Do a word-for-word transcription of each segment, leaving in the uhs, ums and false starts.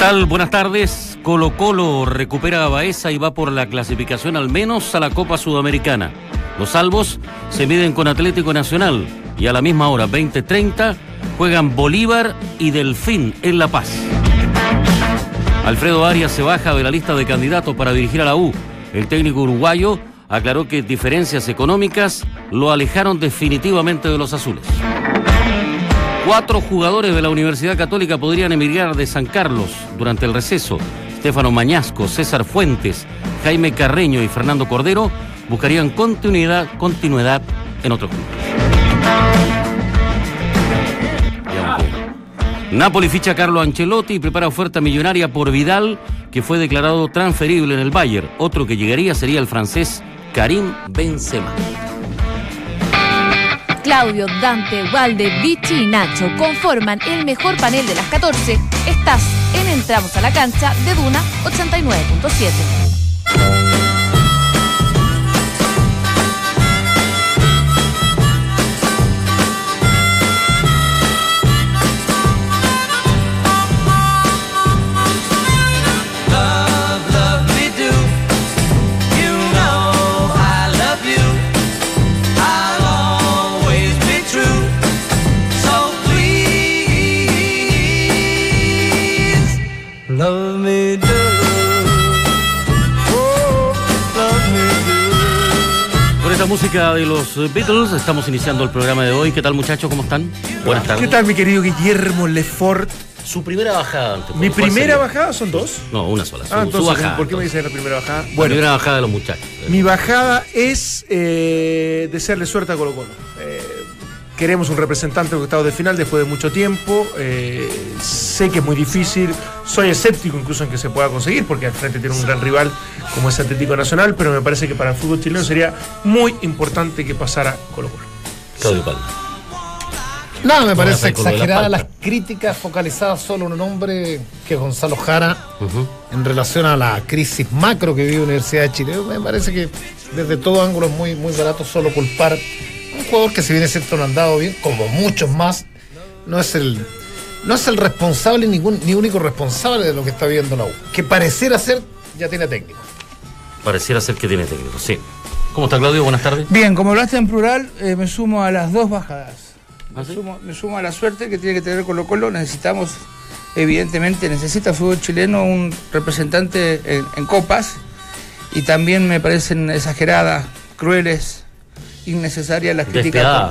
tal? Buenas tardes. Colo Colo recupera a Baeza y va por la clasificación al menos a la Copa Sudamericana. Los albos se miden con Atlético Nacional y a la misma hora, veinte treinta, juegan Bolívar y Delfín en La Paz. Alfredo Arias se baja de la lista de candidatos para dirigir a la U. El técnico uruguayo aclaró que diferencias económicas lo alejaron definitivamente de los azules. Cuatro jugadores de la Universidad Católica podrían emigrar de San Carlos durante el receso. Estefano Mañasco, César Fuentes, Jaime Carreño y Fernando Cordero buscarían continuidad, continuidad en otros clubes. Napoli ficha a Carlo Ancelotti y prepara oferta millonaria por Vidal, que fue declarado transferible en el Bayern. Otro que llegaría sería el francés Karim Benzema. Claudio, Dante, Valde, Vichy y Nacho conforman el mejor panel de las catorce. Estás en Entramos a la Cancha de Duna ochenta y nueve punto siete. Música de los Beatles, estamos iniciando el programa de hoy. ¿Qué tal, muchachos? ¿Cómo están? Buenas tardes. ¿Qué tal, mi querido Guillermo Lefort? Su primera bajada. Antes, ¿Mi primera sería? bajada? ¿Son dos? No, una sola. Ah, su, entonces, su bajada, ¿por qué entonces. me dices la primera bajada? Bueno, la primera bajada de los muchachos. Mi bajada es eh, desearle suerte a Colo Colo. Eh, queremos un representante de octavos de final después de mucho tiempo. Eh, sé que es muy difícil. Soy escéptico incluso en que se pueda conseguir, porque al frente tiene un gran rival como es Atlético Nacional, pero me parece que para el fútbol chileno sería muy importante que pasara Colo Colo. Claudio Palma. No, me parece exagerada las críticas focalizadas solo en un hombre que es Gonzalo Jara, uh-huh. en relación a la crisis macro que vive la Universidad de Chile. Me parece que desde todo ángulo es muy, muy barato solo culpar a un jugador que, si bien es cierto, no ha andado bien, como muchos más, no es el... No es el responsable, ningún, ni único responsable de lo que está viviendo la U. Que pareciera ser, ya tiene técnico. Pareciera ser que tiene técnico, sí. ¿Cómo está, Claudio? Buenas tardes. Bien, como hablaste en plural, eh, me sumo a las dos bajadas. ¿Ah, sí? me, sumo, me sumo a la suerte que tiene que tener Colo Colo. Necesitamos, evidentemente, necesita fútbol chileno un representante en, en copas. Y también me parecen exageradas, crueles, innecesarias las críticas.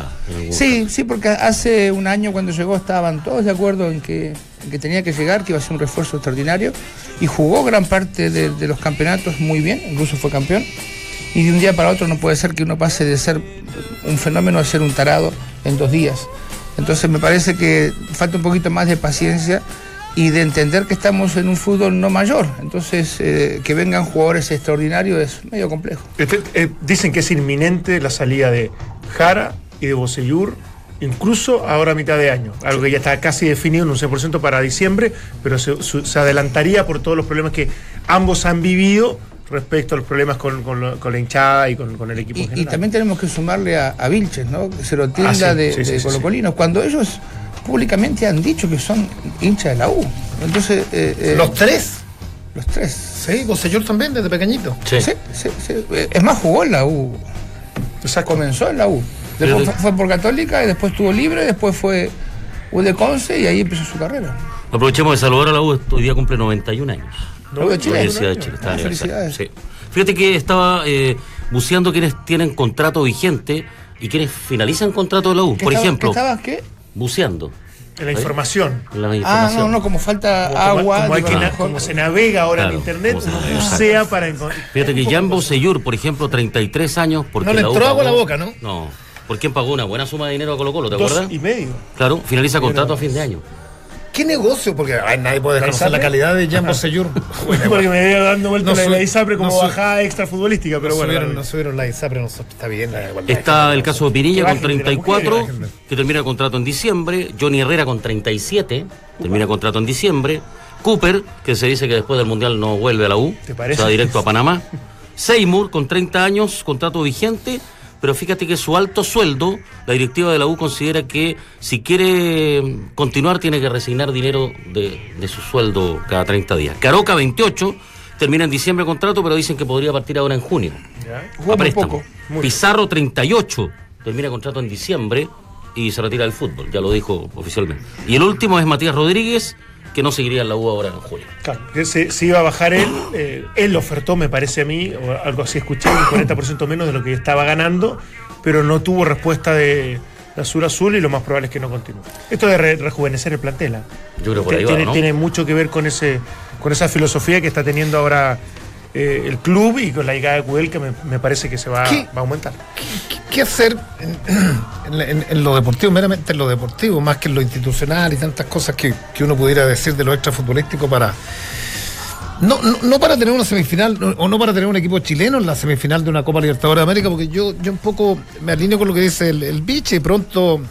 Sí, sí, porque hace un año cuando llegó estaban todos de acuerdo en que, en que tenía que llegar, que iba a ser un refuerzo extraordinario, y jugó gran parte de, de los campeonatos muy bien, incluso fue campeón, y de un día para otro no puede ser que uno pase de ser un fenómeno a ser un tarado en dos días. Entonces me parece que falta un poquito más de paciencia y de entender que estamos en un fútbol no mayor. Entonces, eh, que vengan jugadores extraordinarios es medio complejo. Este, eh, dicen que es inminente la salida de Jara y de Bocellur, incluso ahora a mitad de año. Algo que ya está casi definido en un once por ciento para diciembre, pero se, su, se adelantaría por todos los problemas que ambos han vivido respecto a los problemas con, con, lo, con la hinchada y con, con el equipo y, en general. Y también tenemos que sumarle a, a Vilches, ¿no? Que se lo tilda ah, sí, de, sí, sí, de colocolinos. Sí. Cuando ellos públicamente han dicho que son hinchas de la U. Entonces, eh, eh, los tres. Los tres. Sí, Bocellur también desde pequeñito. Sí. Sí, sí, sí. Es más, jugó en la U. O sea, comenzó en la U. Después fue, fue por Católica y después estuvo libre, después fue U de Conce y ahí empezó su carrera. Aprovechemos de saludar a la U, hoy día cumple noventa y un años. La U de Chile. La Universidad de Chile. Está ah, felicidades. Sí. Fíjate que estaba eh, buceando quienes tienen contrato vigente y quienes finalizan contrato de la U. Por estaba, ejemplo. ¿Qué estabas qué? Buceando. En la información. La información. Ah, no, no, como falta como, agua. Como, hay que na- como se navega ahora claro, en internet, no sea para encontrar. Fíjate que Jean Bocellur, por ejemplo, treinta y tres años. Porque no le entró agua a la boca, ¿no? No. Porque pagó una buena suma de dinero a Colo Colo, ¿te Dos acuerdas? Y medio. Claro, finaliza contrato Pero... a fin de año. ¿Qué negocio? Porque ay, nadie puede desconocer la calidad de Jean Bocellur. Porque me iba dando vuelta no la, la ISAPRE como no bajada extra futbolística, pero no bueno. Subieron, no subieron la ISAPRE, no, está bien. La, la está el caso de Pinilla con treinta y cuatro, mujer, que termina contrato en diciembre. Johnny Herrera con treinta y siete, termina contrato en diciembre. Cooper, que se dice que después del Mundial no vuelve a la U, se va directo a Panamá. Seymour con treinta años, contrato vigente. pero fíjate que su alto sueldo, la directiva de la U considera que si quiere continuar tiene que resignar dinero de, de su sueldo cada treinta días. Caroca, veintiocho, termina en diciembre el contrato, pero dicen que podría partir ahora en junio. A préstamo. Pizarro, treinta y ocho, termina el contrato en diciembre y se retira del fútbol, ya lo dijo oficialmente. Y el último es Matías Rodríguez, que no seguiría en la U ahora en julio. Claro, se, se iba a bajar él, eh, él ofertó, me parece a mí, o algo así escuché, un cuarenta por ciento menos de lo que estaba ganando, pero no tuvo respuesta de, de Azul Azul y lo más probable es que no continúe. Esto de re, rejuvenecer el plantel, yo creo por ahí tiene, va, ¿no? Tiene mucho que ver con ese, con esa filosofía que está teniendo ahora eh, el club y con la llegada de Kudelka, que me, me parece que se va, va a aumentar. ¿Qué, qué, qué hacer en, en, en lo deportivo, meramente en lo deportivo, más que en lo institucional y tantas cosas que, que uno pudiera decir de lo extrafutbolístico para... No, no, no para tener una semifinal, no, o no para tener un equipo chileno en la semifinal de una Copa Libertadores de América, porque yo, yo un poco me alineo con lo que dice el, el biche, y pronto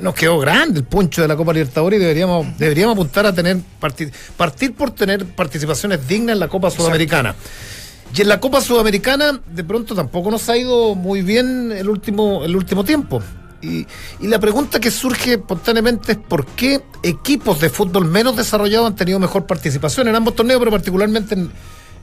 nos quedó grande el poncho de la Copa Libertadores y deberíamos, deberíamos apuntar a tener partir, partir por tener participaciones dignas en la Copa Sudamericana. Exacto. Y en la Copa Sudamericana, de pronto tampoco nos ha ido muy bien el último, el último tiempo. Y, y la pregunta que surge espontáneamente es por qué equipos de fútbol menos desarrollados han tenido mejor participación en ambos torneos, pero particularmente en,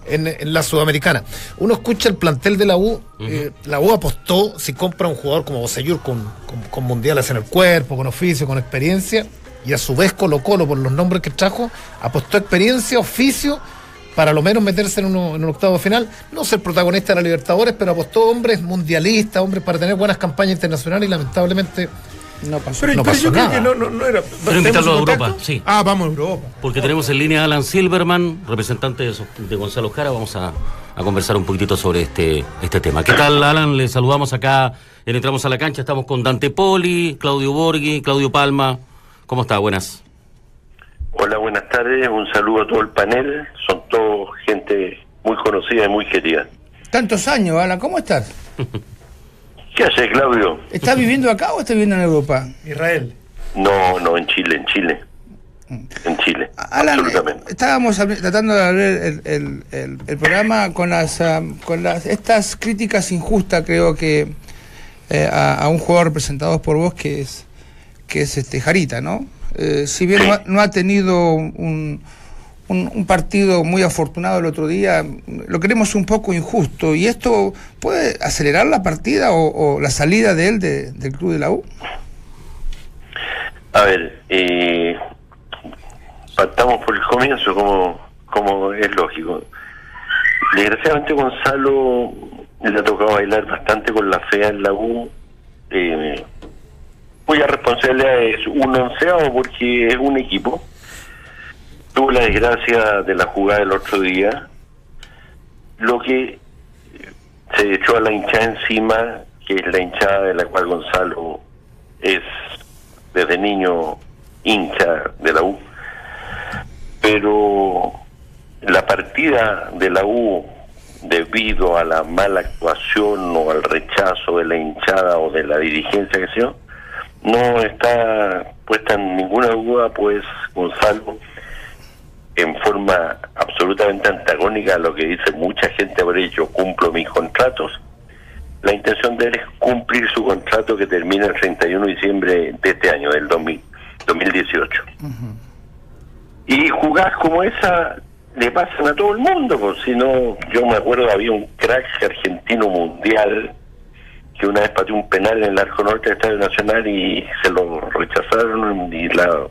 en, en la Sudamericana. Uno escucha el plantel de la U, uh-huh. eh, la U apostó, si compra un jugador como Bocellur con, con, con mundiales en el cuerpo, con oficio, con experiencia, y a su vez Colo Colo, por los nombres que trajo, apostó experiencia, oficio, para lo menos meterse en, uno, en un octavo final, no ser protagonista de la Libertadores, pero apostó hombres mundialistas, hombres para tener buenas campañas internacionales y lamentablemente no pasó, pero, no pero pasó yo nada. Creo que no, no, no era. Pero invitarlo a Europa, sí. Ah, vamos a Europa. Porque tenemos en línea a Alan Silverman, representante de, de Gonzalo Jara, vamos a, a conversar un poquitito sobre este, este tema. ¿Qué tal, Alan? Le saludamos acá, en Entramos a la Cancha, estamos con Dante Poli, Claudio Borghi, Claudio Palma. ¿Cómo está? Buenas. Hola, buenas tardes, un saludo a todo el panel, son todos gente muy conocida y muy querida. Tantos años, Alan, ¿cómo estás? ¿Qué haces, Claudio? ¿Estás viviendo acá o estás viviendo en Europa? Israel. No, no, en Chile, en Chile. En Chile, Alan, absolutamente. Estábamos tratando de abrir el, el, el, el programa con las um, con las estas críticas injustas, creo que, eh, a, a un jugador representado por vos que es, que es este Jarita, ¿no? Eh, si bien no ha, no ha tenido un, un, un partido muy afortunado el otro día, lo queremos un poco injusto, y esto puede acelerar la partida o, o la salida de él de, del club de la U. A ver, eh, partamos por el comienzo, como, como es lógico. Desgraciadamente Gonzalo le ha tocado bailar bastante con la fea en la U, eh, cuya responsabilidad es un onceavo porque es un equipo. Tuvo la desgracia de la jugada del otro día, lo que se echó a la hinchada encima, que es la hinchada de la cual Gonzalo es desde niño hincha de la U. Pero la partida de la U, debido a la mala actuación o al rechazo de la hinchada o de la dirigencia que se dio, no está puesta en ninguna duda, pues Gonzalo, en forma absolutamente antagónica a lo que dice mucha gente, por ello, cumplo mis contratos. La intención de él es cumplir su contrato que termina el treinta y uno de diciembre de este año, del dos mil dieciocho. Uh-huh. Y jugadas como esa le pasan a todo el mundo, pues, si no, yo me acuerdo, había un crack argentino mundial que una vez pateó un penal en el arco norte del Estadio Nacional y se lo rechazaron y la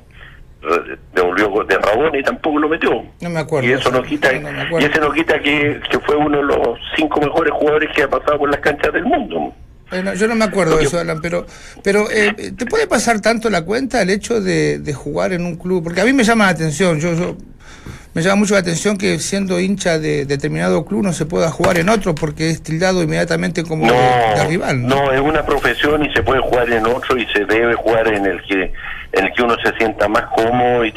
devolvió de rabón y tampoco lo metió. No me acuerdo. Y eso no quita, no, no y ese no quita que, que fue uno de los cinco mejores jugadores que ha pasado por las canchas del mundo. Eh, no, yo no me acuerdo de eso, Alan, pero pero eh, ¿te puede pasar tanto la cuenta el hecho de, de jugar en un club? Porque a mí me llama la atención, yo... yo... me llama mucho la atención que siendo hincha de determinado club no se pueda jugar en otro porque es tildado inmediatamente como no, de, de rival, ¿no? No, es una profesión y se puede jugar en otro y se debe jugar en el que en el que uno se sienta más cómodo, y,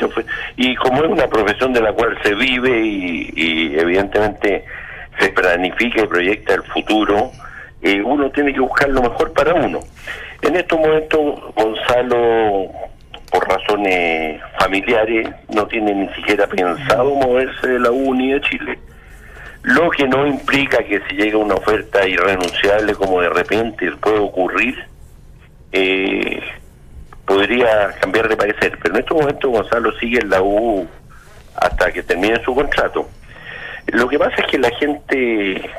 y como es una profesión de la cual se vive y, y evidentemente se planifica y proyecta el futuro, eh, uno tiene que buscar lo mejor para uno. En estos momentos Gonzalo, por razones familiares, no tiene ni siquiera pensado moverse de la U ni de Chile. lo que no implica que si llega una oferta irrenunciable, como de repente puede ocurrir, eh, podría cambiar de parecer. Pero en estos momentos Gonzalo sigue en la U hasta que termine su contrato. Lo que pasa es que la gente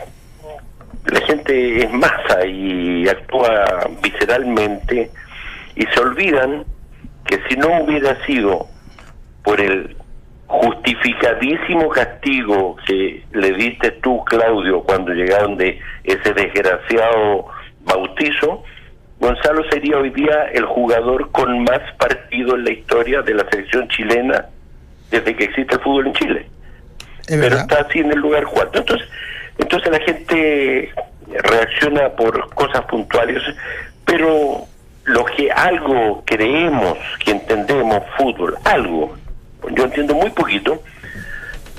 la gente es masa y actúa visceralmente, y se olvidan que si no hubiera sido por el justificadísimo castigo que le diste tú, Claudio, cuando llegaron de ese desgraciado bautizo, Gonzalo sería hoy día el jugador con más partidos en la historia de la selección chilena desde que existe el fútbol en Chile. Es Pero verdad. Está así en el lugar cuarto. Entonces, entonces la gente reacciona por cosas puntuales, pero lo que algo creemos que entendemos fútbol, algo, yo entiendo muy poquito,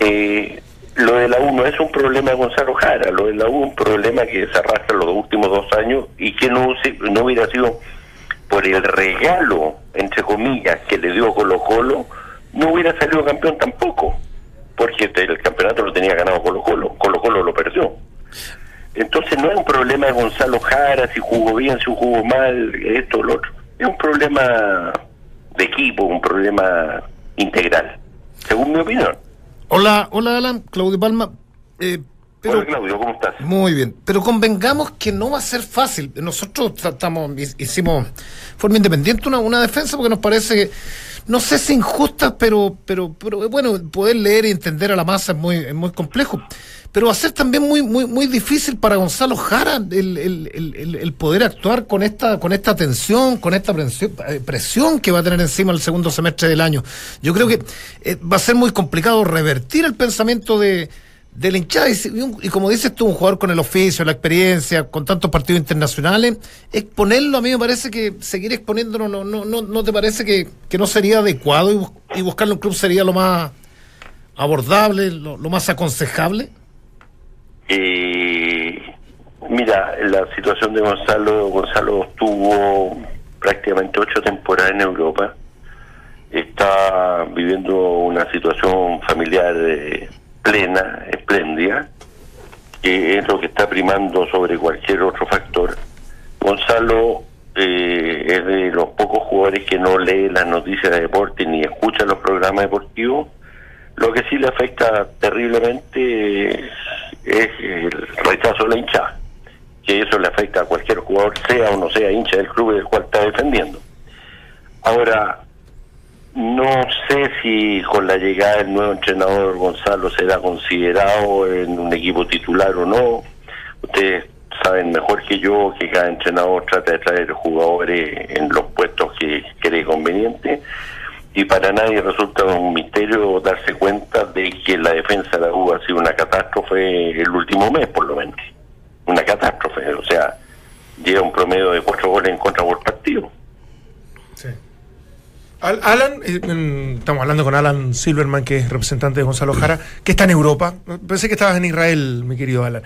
eh, lo de la U no es un problema de Gonzalo Jara, lo de la U es un problema que se arrastra los últimos dos años y que no, no hubiera sido por el regalo, entre comillas, que le dio Colo Colo, no hubiera salido campeón tampoco, porque el campeonato lo tenía ganado Colo Colo, Colo Colo lo perdió. Entonces no es un problema de Gonzalo Jara, si jugó bien, si jugó mal, esto o lo otro, es un problema de equipo, un problema integral, según mi opinión. Hola, hola Alan, Claudio Palma. Eh, pero, hola Claudio, ¿cómo estás? Muy bien, pero convengamos que no va a ser fácil. Nosotros tratamos, hicimos de forma independiente una, una defensa porque nos parece que, no sé si injusta, pero, pero, pero bueno, poder leer y entender a la masa es muy, es muy complejo. Pero va a ser también muy, muy, muy difícil para Gonzalo Jara el, el, el, el poder actuar con esta, con esta tensión, con esta presión que va a tener encima el segundo semestre del año. Yo creo que eh, va a ser muy complicado revertir el pensamiento de, de la hinchada. Y, y como dices tú, un jugador con el oficio, la experiencia, con tantos partidos internacionales, exponerlo, a mí me parece que seguir exponiéndolo, no, no, no, no te parece que, que no sería adecuado, y, bus- y buscarle un club sería lo más abordable, lo, lo más aconsejable. Eh, mira, la situación de Gonzalo, Gonzalo estuvo prácticamente ocho temporadas en Europa, está viviendo una situación familiar eh, plena, espléndida, que es lo que está primando sobre cualquier otro factor. Gonzalo eh, es de los pocos jugadores que no lee las noticias de deporte ni escucha los programas deportivos. Lo que sí le afecta terriblemente eh, es el rechazo de la hinchada, que eso le afecta a cualquier jugador, sea o no sea hincha del club del cual está defendiendo. Ahora, no sé si con la llegada del nuevo entrenador Gonzalo será considerado en un equipo titular o no. Ustedes saben mejor que yo que cada entrenador trata de traer jugadores en los puestos que cree conveniente, y para nadie resulta un misterio darse cuenta de que la defensa de la U ha sido una catástrofe el último mes, por lo menos. Una catástrofe, o sea, lleva un promedio de cuatro goles en contra por partido. Sí. Alan, eh, estamos hablando con Alan Silverman, que es representante de Gonzalo Jara, que está en Europa. Pensé que estabas en Israel, mi querido Alan.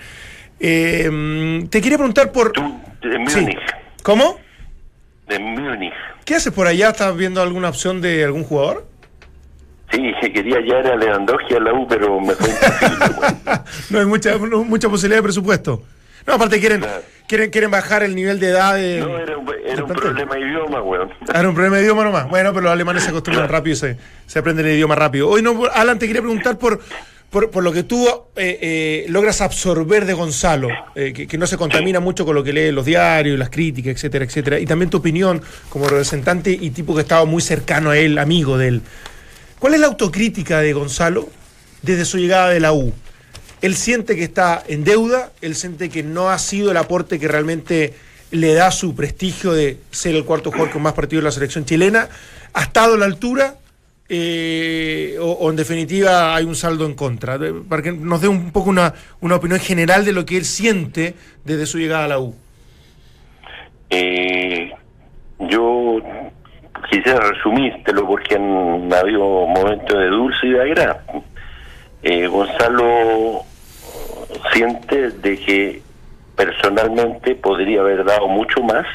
Eh, te quería preguntar por... Tú, de Múnich. Sí. ¿Cómo? De Múnich. ¿Qué haces por allá? ¿Estás viendo alguna opción de algún jugador? Sí, quería hallar a Lewandowski a la U, pero me fue imposible. No hay mucha, no, mucha posibilidad de presupuesto. No, aparte quieren claro. quieren quieren bajar el nivel de edad de... No, era un, era un problema de idioma, weón. Ah, era un problema de idioma nomás. Bueno, pero los alemanes se acostumbran rápido, se, se aprenden el idioma rápido. Hoy no, Alan, te quería preguntar por... Por, por lo que tú eh, eh, logras absorber de Gonzalo, eh, que, que no se contamina mucho con lo que lee los diarios, las críticas, etcétera, etcétera, y también tu opinión como representante y tipo que estaba muy cercano a él, amigo de él. ¿Cuál es la autocrítica de Gonzalo desde su llegada de la U? Él siente que está en deuda, él siente que no ha sido el aporte que realmente le da su prestigio de ser el cuarto jugador con más partidos de la selección chilena, ha estado a la altura... Eh, o, o en definitiva hay un saldo en contra, para que nos dé un poco una, una opinión general de lo que él siente desde su llegada a la U. Eh, yo quisiera resumírtelo porque han habido momentos de dulce y de agradable. eh, Gonzalo siente de que personalmente podría haber dado mucho más,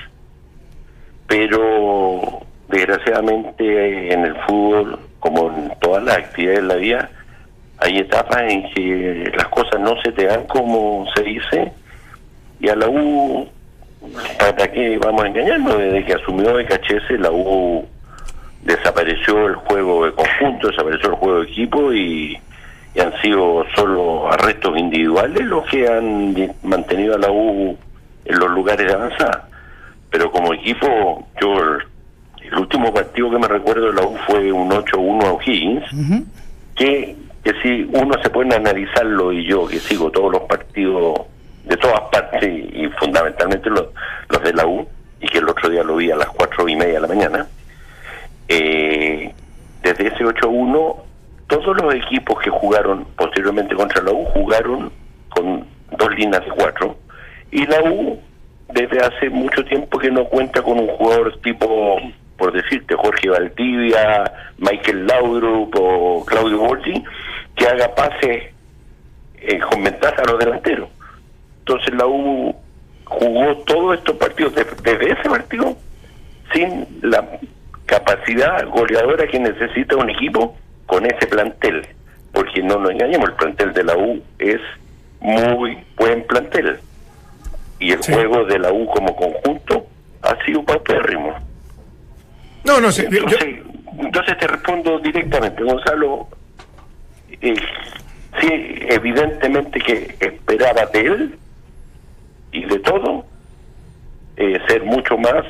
pero desgraciadamente en el fútbol, como en todas las actividades de la vida, hay etapas en que las cosas no se te dan como se dice, y a la U, ¿para qué vamos a engañarnos? Desde que asumió B K H S, la U desapareció el juego de conjunto, desapareció el juego de equipo, y, y han sido solo arrestos individuales los que han mantenido a la U en los lugares de avanzada. Pero como equipo, yo el último partido que me recuerdo de la U fue un ocho uno a O'Higgins, uh-huh. que, que si uno se puede analizarlo, y yo que sigo todos los partidos de todas partes, y fundamentalmente los, los de la U, y que el otro día lo vi a las cuatro y media de la mañana, eh, desde ese ocho uno todos los equipos que jugaron posteriormente contra la U jugaron con dos líneas de cuatro, y la U desde hace mucho tiempo que no cuenta con un jugador tipo, por decirte, Jorge Valdivia, Michael Laudrup o Claudio Borghi, que haga pases eh, con ventaja a los delanteros. Entonces la U jugó todos estos partidos de, desde ese partido sin la capacidad goleadora que necesita un equipo con ese plantel, porque no nos engañemos, el plantel de la U es muy buen plantel, y el sí. juego de la U como conjunto ha sido paupérrimo. No, no sé. Entonces, yo... entonces te respondo directamente, Gonzalo. Eh, sí, evidentemente que esperaba de él y de todo eh, ser mucho más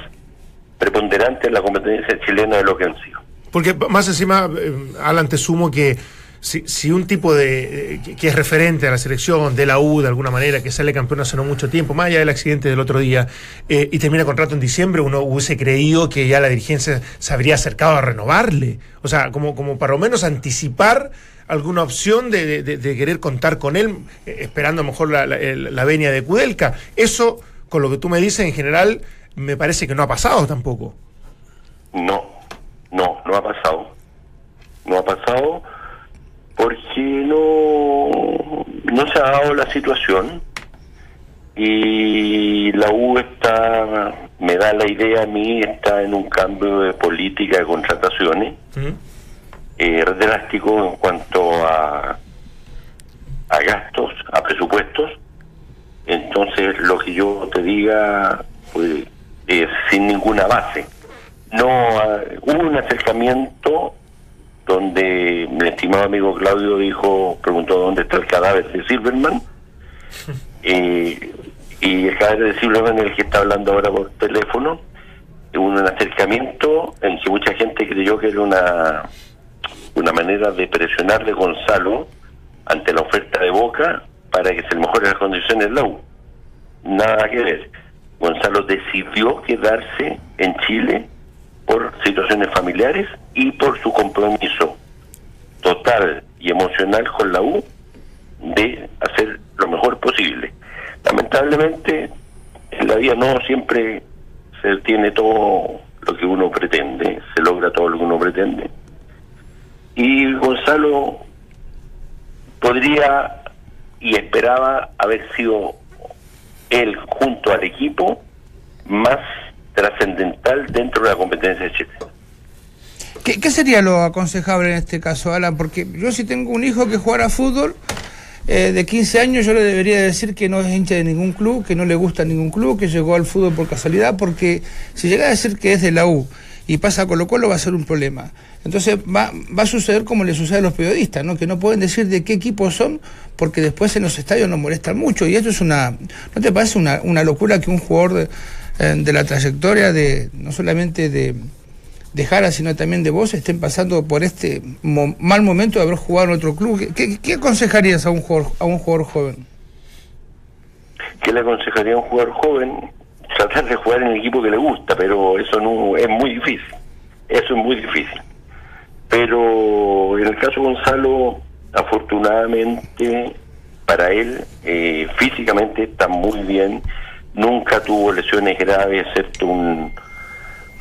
preponderante en la competencia chilena de lo que han sido. Porque más encima, eh, Alan, te sumo que Si, si un tipo de que, que es referente a la selección de la U de alguna manera, que sale campeón hace no mucho tiempo, más allá del accidente del otro día, eh, y termina contrato en diciembre, uno hubiese creído que ya la dirigencia se habría acercado a renovarle, o sea, como, como para lo menos anticipar alguna opción de, de, de querer contar con él, eh, esperando a lo mejor la, la, la venia de Kudelka. Eso, con lo que tú me dices en general, me parece que no ha pasado tampoco. No, no, no ha pasado. No ha pasado porque no, no se ha dado la situación, y la U está, me da la idea a mí, está en un cambio de política de contrataciones, ¿sí? eh, drástico en cuanto a, a gastos, a presupuestos. Entonces lo que yo te diga, pues, es sin ninguna base. No hubo un acercamiento donde mi estimado amigo Claudio dijo, preguntó dónde está el cadáver de Silverman, eh, y el cadáver de Silverman es el que está hablando ahora por teléfono. Hubo un acercamiento en que mucha gente creyó que era una una manera de presionar de Gonzalo ante la oferta de Boca para que se mejoren las condiciones de la U. Nada que ver. Gonzalo decidió quedarse en Chile por situaciones familiares y por su compromiso total y emocional con la U de hacer lo mejor posible. Lamentablemente, en la vida no siempre se tiene todo lo que uno pretende, se logra todo lo que uno pretende. Y Gonzalo podría y esperaba haber sido él junto al equipo más trascendental dentro de la competencia de Chile. ¿Qué, ¿Qué sería lo aconsejable en este caso, Alan? Porque yo, si tengo un hijo que jugara fútbol eh, de quince años, yo le debería decir que no es hincha de ningún club, que no le gusta ningún club, que llegó al fútbol por casualidad, porque si llega a decir que es de la U y pasa a Colo Colo va a ser un problema. Entonces va, va a suceder como le sucede a los periodistas, ¿no? Que no pueden decir de qué equipo son, porque después en los estadios nos molestan mucho. Y esto es una... ¿No te parece una, una locura que un jugador de, eh, de la trayectoria de, no solamente de... de Jara, sino también de vos, estén pasando por este mo- mal momento de haber jugado en otro club? ¿Qué, qué, qué aconsejarías a un jugador, a un jugador joven? ¿Qué le aconsejaría a un jugador joven? Tratar de jugar en el equipo que le gusta, pero eso no es muy difícil. Eso es muy difícil. Pero en el caso de Gonzalo, afortunadamente para él, eh, físicamente está muy bien. Nunca tuvo lesiones graves, excepto un...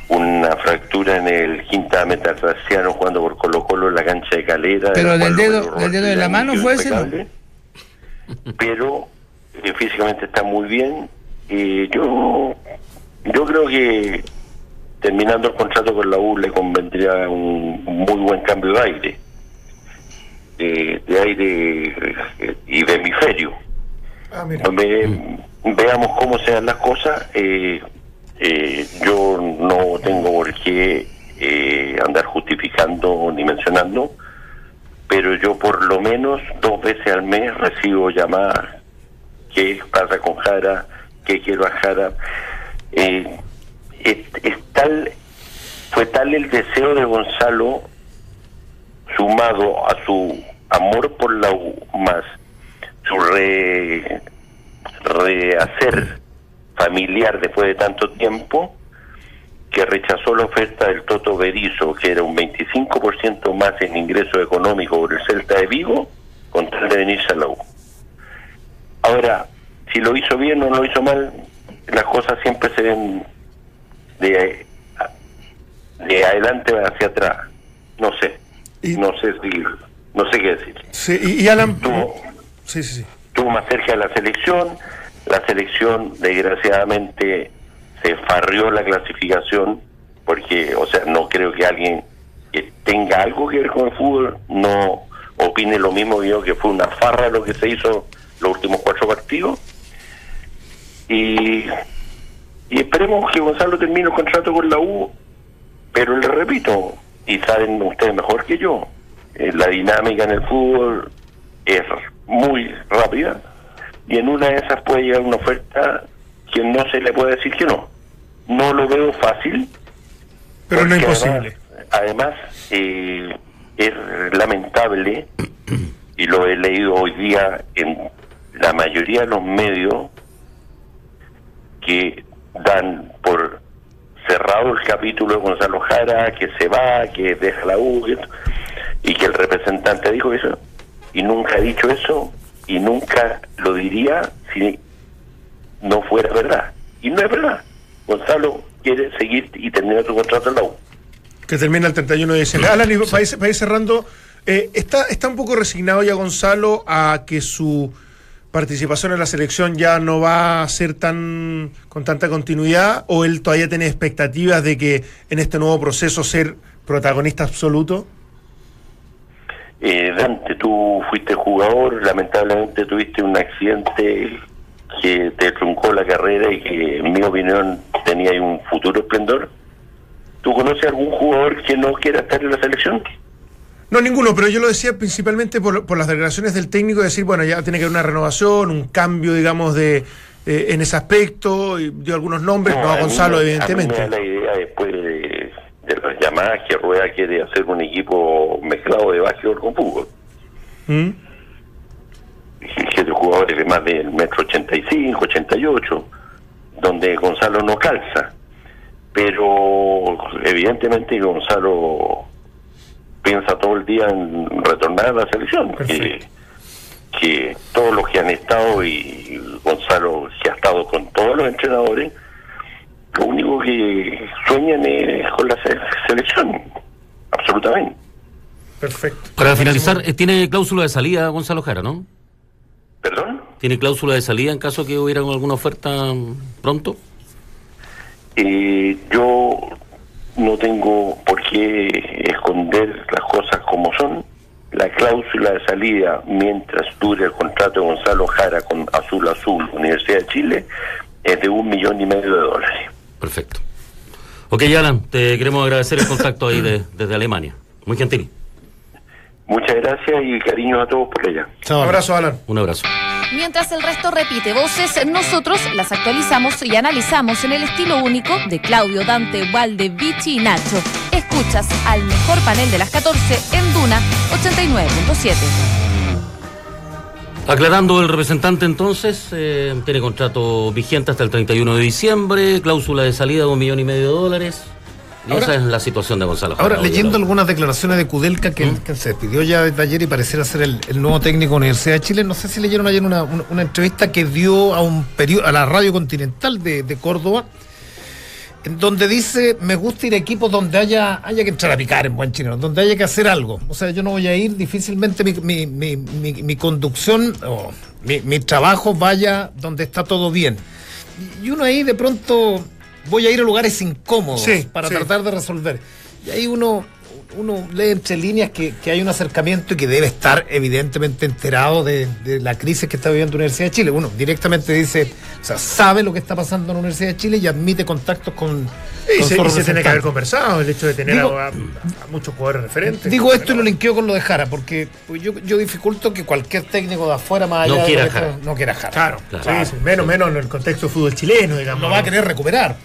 una fractura en el quinta metatarsiano jugando por Colo Colo en la cancha de Calera. Pero del dedo, del dedo de la mano fue ese, ¿no? Pero eh, físicamente está muy bien. Eh, yo yo creo que terminando el contrato con la U le convendría un, un muy buen cambio de aire. de, de aire y de hemisferio. Ah, mira. Donde mm. veamos cómo se dan las cosas. Eh, eh, yo no tengo por qué eh, andar justificando ni mencionando, pero yo por lo menos dos veces al mes recibo llamadas: ¿qué pasa con Jara? ¿Qué quiero a Jara? Eh, es, es tal, fue tal el deseo de Gonzalo, sumado a su amor por la U, más su re, rehacer familiar después de tanto tiempo, que rechazó la oferta del Toto Berizzo, que era un veinticinco por ciento más en ingreso económico por el Celta de Vigo, con tal de venirse a la U. Ahora, si lo hizo bien o no lo hizo mal, las cosas siempre se ven de, de adelante hacia atrás. No sé, y... no sé si, no sé qué decir. Sí, y, y Alan... Tuvo, sí, sí, sí. tuvo más cerca de la selección, la selección desgraciadamente... se farrió la clasificación, porque, o sea, no creo que alguien que tenga algo que ver con el fútbol no opine lo mismo que yo, que fue una farra lo que se hizo los últimos cuatro partidos. Y, y esperemos que Gonzalo termine el contrato con la U, pero le repito, y saben ustedes mejor que yo, eh, la dinámica en el fútbol es muy rápida, y en una de esas puede llegar una oferta que no se le puede decir que no. No lo veo fácil, pero no imposible. Además, además eh, es lamentable, y lo he leído hoy día en la mayoría de los medios, que dan por cerrado el capítulo de Gonzalo Jara, que se va, que deja la U, y que el representante dijo eso, y nunca ha dicho eso, y nunca lo diría si no fuera verdad. Y no es verdad. Gonzalo quiere seguir y terminar su contrato en la U, que termina el treinta y uno de diciembre. Alan, sí. para, ir, para ir cerrando, eh, está, está un poco resignado ya Gonzalo a que su participación en la selección ya no va a ser tan con tanta continuidad, o él todavía tiene expectativas de que en este nuevo proceso ser protagonista absoluto. eh, Dante, tú fuiste jugador, lamentablemente tuviste un accidente que te truncó la carrera y que, en mi opinión, tenía un futuro esplendor. ¿Tú conoces algún jugador que no quiera estar en la selección? No, ninguno, pero yo lo decía principalmente por, por las declaraciones del técnico, de decir, bueno, ya tiene que haber una renovación, un cambio, digamos, de eh, en ese aspecto, y dio algunos nombres, no, no a, a Gonzalo, me, evidentemente. A mí me da la idea, después de, de las llamadas, que Rueda quiere hacer un equipo mezclado de básquetbol con fútbol. ¿Mm? Siete jugadores de más del metro ochenta y cinco, ochenta y ocho, donde Gonzalo no calza, pero evidentemente Gonzalo piensa todo el día en retornar a la selección, que, que todos los que han estado, y Gonzalo que ha estado con todos los entrenadores, lo único que sueñan es con la selección, absolutamente. Perfecto. Para finalizar, tiene cláusula de salida Gonzalo Jara, ¿no? ¿Perdón? ¿Tiene cláusula de salida en caso que hubiera alguna oferta pronto? Eh, yo no tengo por qué esconder las cosas como son. La cláusula de salida, mientras dure el contrato de Gonzalo Jara con Azul Azul, Universidad de Chile, es de un millón y medio de dólares. Perfecto. Ok, Alan, te queremos agradecer el contacto ahí de, desde Alemania. Muy gentil. Muchas gracias y cariño a todos por allá. Un abrazo, Alan. Un abrazo. Mientras el resto repite voces, nosotros las actualizamos y analizamos en el estilo único de Claudio, Dante, Valde, Vichy y Nacho. Escuchas al mejor panel de las catorce en Duna ochenta y nueve punto siete. Aclarando, el representante entonces eh, tiene contrato vigente hasta el treinta y uno de diciembre, cláusula de salida de un millón y medio de dólares. Ahora, esa es la situación de Gonzalo Jara. Ahora, leyendo algunas declaraciones de Kudelka, que, ¿Mm? que se despidió ya desde ayer y pareciera ser el, el nuevo técnico de la Universidad de Chile, no sé si leyeron ayer una, una, una entrevista que dio a un periódico, a la Radio Continental de, de Córdoba, en donde dice: me gusta ir a equipos donde haya, haya que entrar a picar, en buen chino, donde haya que hacer algo. O sea, yo no voy a ir, difícilmente mi, mi, mi, mi, mi conducción o mi, mi trabajo vaya donde está todo bien. Y uno ahí de pronto... voy a ir a lugares incómodos, sí, para sí. tratar de resolver. Y ahí uno, uno lee entre líneas que, que hay un acercamiento y que debe estar evidentemente enterado de, de la crisis que está viviendo la Universidad de Chile. Uno directamente dice, o sea, sabe lo que está pasando en la Universidad de Chile y admite contactos con... Y se, y se tiene que haber conversado el hecho de tener digo, a, a, a muchos jugadores referentes. Digo esto y lo linkeo con lo de Jara, porque yo, yo dificulto que cualquier técnico de afuera más allá no quiera de Jara. No quiera Jara. Claro, claro. Sí, sí, menos, menos en el contexto de fútbol chileno, digamos. Lo va a querer recuperar.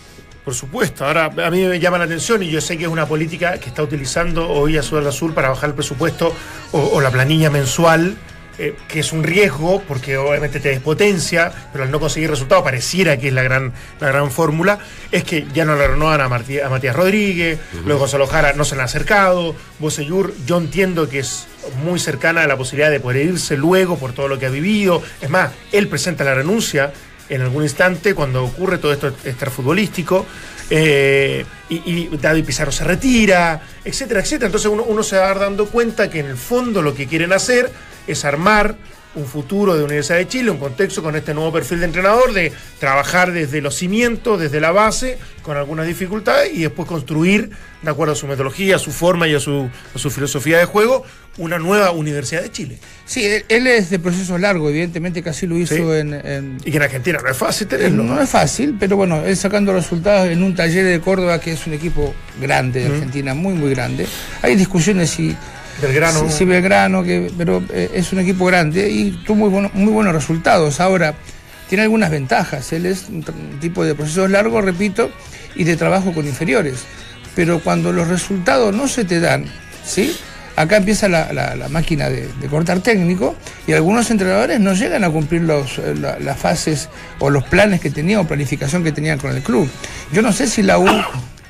Por supuesto. Ahora, a mí me llama la atención y yo sé que es una política que está utilizando hoy Azul Azul para bajar el presupuesto o, o la planilla mensual, eh, que es un riesgo porque obviamente te despotencia, pero al no conseguir resultados pareciera que es la gran, la gran fórmula. Es que ya no le renovan a, Martí, a Matías Rodríguez, uh-huh. Luego Gonzalo Jara no se le ha acercado, Bocellur, yo entiendo que es muy cercana a la posibilidad de poder irse luego por todo lo que ha vivido. Es más, él presenta la renuncia en algún instante, cuando ocurre todo esto extrafutbolístico, eh, y, y David Pizarro se retira, etcétera, etcétera. Entonces uno, uno se va dando cuenta que en el fondo lo que quieren hacer es armar un futuro de Universidad de Chile, un contexto con este nuevo perfil de entrenador, de trabajar desde los cimientos, desde la base, con algunas dificultades, y después construir, de acuerdo a su metodología, a su forma y a su, a su filosofía de juego, una nueva Universidad de Chile. Sí, él es de proceso largo, evidentemente, casi lo hizo sí. en, en... Y que en Argentina no es fácil tenerlo. No, no es fácil, pero bueno, él sacando resultados en un Taller de Córdoba, que es un equipo grande de mm. Argentina, muy, muy grande. Hay discusiones si... Belgrano. Sí, sí, Belgrano, que, pero eh, es un equipo grande y tuvo muy, bueno, muy buenos resultados. Ahora, tiene algunas ventajas. Él es un, un tipo de procesos largos, repito, y de trabajo con inferiores. Pero cuando los resultados no se te dan, ¿sí? Acá empieza la, la, la máquina de, de cortar técnico y algunos entrenadores no llegan a cumplir los, la, las fases o los planes que tenían o planificación que tenían con el club. Yo no sé si la U,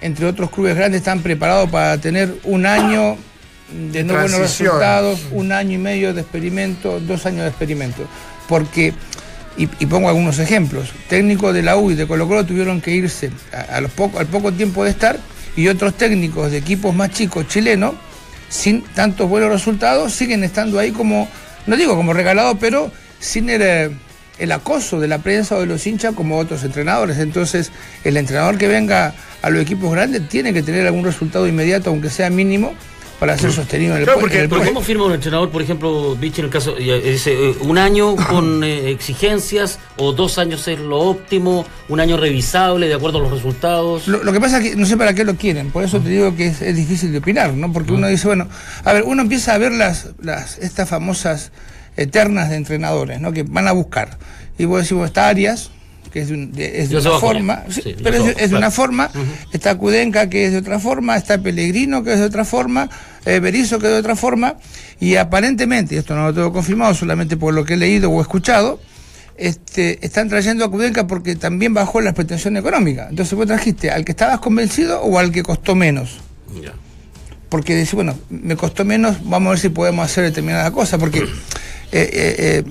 entre otros clubes grandes, están preparados para tener un año... de no buenos resultados, un año y medio de experimento, dos años de experimento. Porque, y, y pongo algunos ejemplos, técnicos de la U y de Colo Colo tuvieron que irse a, a los poco, al poco tiempo de estar, y otros técnicos de equipos más chicos chilenos, sin tantos buenos resultados, siguen estando ahí como, no digo como regalados, pero sin el, el acoso de la prensa o de los hinchas como otros entrenadores. Entonces, el entrenador que venga a los equipos grandes tiene que tener algún resultado inmediato, aunque sea mínimo, para ser sostenido en el, claro, porque, en el ¿Cómo firma un entrenador, por ejemplo, Bicho, en el caso, dice, eh, un año con eh, exigencias o dos años es lo óptimo, un año revisable de acuerdo a los resultados? Lo, lo que pasa es que no sé para qué lo quieren, por eso uh-huh. te digo que es, es difícil de opinar, ¿no? Porque uh-huh. uno dice, bueno, a ver, uno empieza a ver las, las estas famosas eternas de entrenadores, ¿no? Que van a buscar. Y vos decís, está Arias, que es de, un, de, es de una forma, sí, sí, pero es, es de claro. una forma, uh-huh. está Kudelka, que es de otra forma, está Pellegrino, que es de otra forma, eh, Berizzo, que es de otra forma, y aparentemente, esto no lo tengo confirmado, solamente por lo que he leído o escuchado, este, están trayendo a Kudelka porque también bajó las pretensiones económicas. Entonces vos trajiste al que estabas convencido o al que costó menos. Yeah. Porque decís, bueno, me costó menos, vamos a ver si podemos hacer determinada cosa, porque... eh, eh, eh,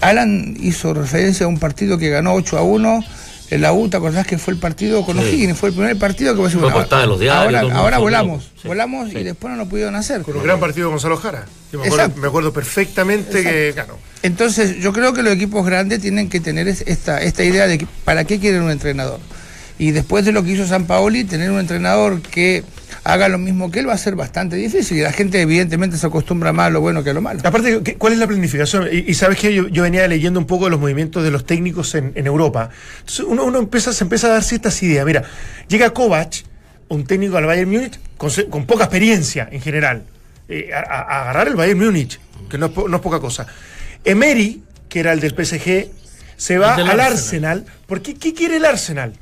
Alan hizo referencia a un partido que ganó ocho a uno en la U, ¿te acordás que fue el partido con O'Higgins? Sí. Fue el primer partido que fue bueno, ahora, los diarios, ahora, ahora volamos, sí, volamos sí. y después no lo pudieron hacer. Con un gran partido de Gonzalo Jara, que me, acuerdo, me acuerdo perfectamente Exacto. que ganó. Entonces yo creo que los equipos grandes tienen que tener esta, esta idea de que, para qué quieren un entrenador. Y después de lo que hizo Sampaoli, tener un entrenador que haga lo mismo que él va a ser bastante difícil. Y la gente evidentemente se acostumbra más a lo bueno que a lo malo. Aparte, ¿cuál es la planificación? Y, y sabes que yo, yo venía leyendo un poco de los movimientos de los técnicos en, en Europa. Entonces uno, uno empieza, se empieza a dar ciertas ideas. Mira, llega Kovac, un técnico al Bayern Múnich, con, con poca experiencia en general, eh, a, a agarrar el Bayern Múnich, que no es, po, no es poca cosa. Emery, que era el del P S G, se va al Arsenal. ¿Por qué? ¿Qué quiere el Arsenal?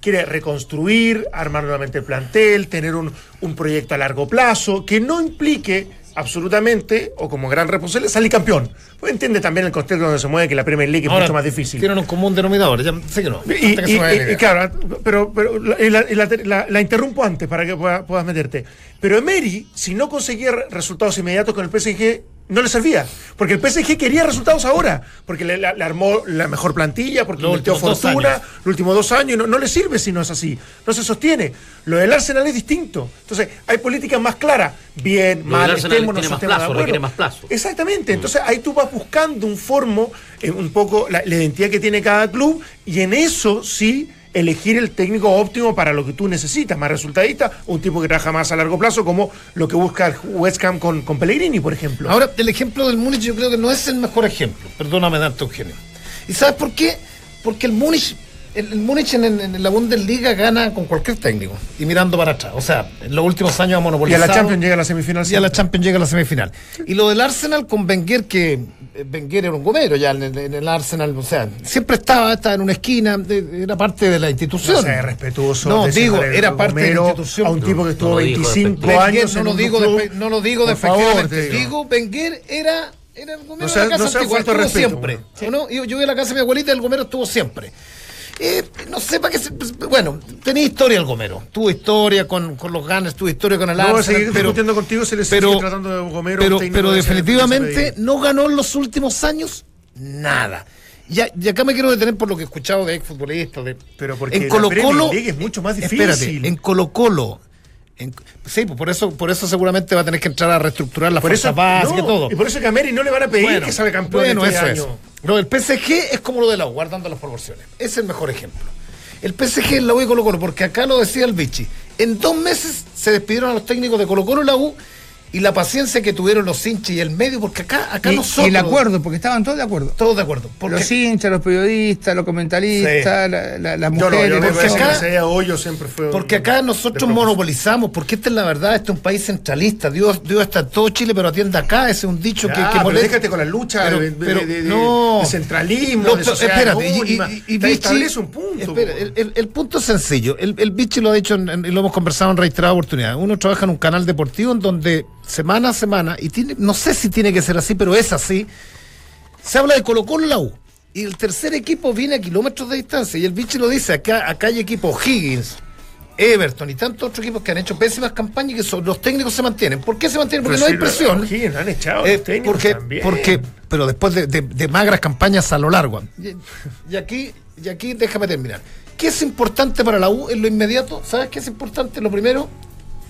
Quiere reconstruir, armar nuevamente el plantel, tener un, un proyecto a largo plazo que no implique absolutamente, o como gran responsable, salir campeón. Pues entiende también el contexto donde se mueve, que la Premier League ahora es mucho más difícil. Tienen un común denominador, ya sé que no. Y, que y, y, y claro, pero, pero la, la, la, la interrumpo antes para que pueda, puedas meterte. Pero Emery, si no conseguía resultados inmediatos con el P S G, no le servía, porque el P S G quería resultados ahora, porque le, le, le armó la mejor plantilla, porque invirtió fortuna los últimos dos años, y no, no le sirve si no es así, no se sostiene. Lo del Arsenal es distinto, entonces hay políticas más claras, bien, lo mal, estemos, no se estemos de acuerdo. Más plazo. Exactamente, entonces ahí tú vas buscando un formo, eh, un poco la, la identidad que tiene cada club, y en eso sí elegir el técnico óptimo para lo que tú necesitas, más resultadista, un tipo que trabaja más a largo plazo, como lo que busca West Ham con, con Pellegrini, por ejemplo. Ahora, el ejemplo del Múnich yo creo que no es el mejor ejemplo, perdóname tanto, Eugenio. ¿Y sabes por qué? Porque el Múnich, el, el Múnich en, en, en la Bundesliga gana con cualquier técnico, y mirando para atrás, o sea, en los últimos años ha monopolizado. Y a la Champions llega a la semifinal. Y a la Champions llega a la semifinal. Y lo del Arsenal con Wenger, que Wenger era un gomero ya en el, en el Arsenal, o sea, siempre estaba, estaba en una esquina, era parte de la institución. O sea, respetuoso. No, digo, era parte de la institución. A un tipo que estuvo no veinticinco digo, años. No lo, digo de, no lo digo despectivamente. Digo. digo, Wenger era... Era el gomero no de la casa no antigua, estuvo respeto, siempre. Sí. No? Yo, yo voy a la casa de mi abuelita y el gomero estuvo siempre. Eh, no sé para qué... Se, bueno, tenía historia el gomero. Tuvo historia con, con los Gunners, tuvo historia con el Arsenal. No, seguir discutiendo contigo se le sigue tratando de gomero. Pero, pero de definitivamente no ganó en los últimos años nada. Y, a, y acá me quiero detener por lo que he escuchado de exfutbolistas. De, pero porque en Colo Colo es mucho más difícil. Espérate, en Colo Colo... En, sí, por eso, por eso seguramente va a tener que entrar a reestructurar la fuerza básica y todo. Y por eso que a Emery no le van a pedir bueno, que salga campeón. Bueno, este eso año. Es. Lo del P S G es como lo de la U, guardando las proporciones. Es el mejor ejemplo. El P S G es la U y Colo Colo, porque acá lo decía el Vichy. En dos meses se despidieron a los técnicos de Colo Colo y la U, y la paciencia que tuvieron los hinchas y el medio, porque acá, acá y, nosotros... Y el acuerdo, porque estaban todos de acuerdo. Todos de acuerdo. Porque... Los hinchas, los periodistas, los comentaristas, sí. la, la, las mujeres... Yo no, yo porque acá, sea hoyo siempre fue porque acá nosotros monopolizamos, porque esta es la verdad, este es un país centralista. Dios, Dios está en todo Chile, pero atienda acá, ese es un dicho ya, que, que pero molesta. Déjate con la lucha pero, de, de, pero, de, de, no. de centralismo, no, de sociedad espérate, anónima. Y, y, y Vichy, un punto. Espera, el, el, el punto es sencillo. El, el Vichy lo ha dicho en, en, y lo hemos conversado en reiteradas oportunidades. Uno trabaja en un canal deportivo en donde... semana a semana, y tiene, no sé si tiene que ser así, pero es así, se habla de Colo Colo la U, y el tercer equipo viene a kilómetros de distancia, y el Vichy lo dice, acá, acá hay equipos O'Higgins, Everton y tantos otros equipos que han hecho pésimas campañas y que son, los técnicos se mantienen. ¿Por qué se mantienen? Porque pero no hay presión. Los O'Higgins han echado eh, los técnicos porque, también. Porque, pero después de, de, de magras campañas a lo largo. Y, y aquí, y aquí déjame terminar. ¿Qué es importante para la U en lo inmediato? ¿Sabes qué es importante? Lo primero...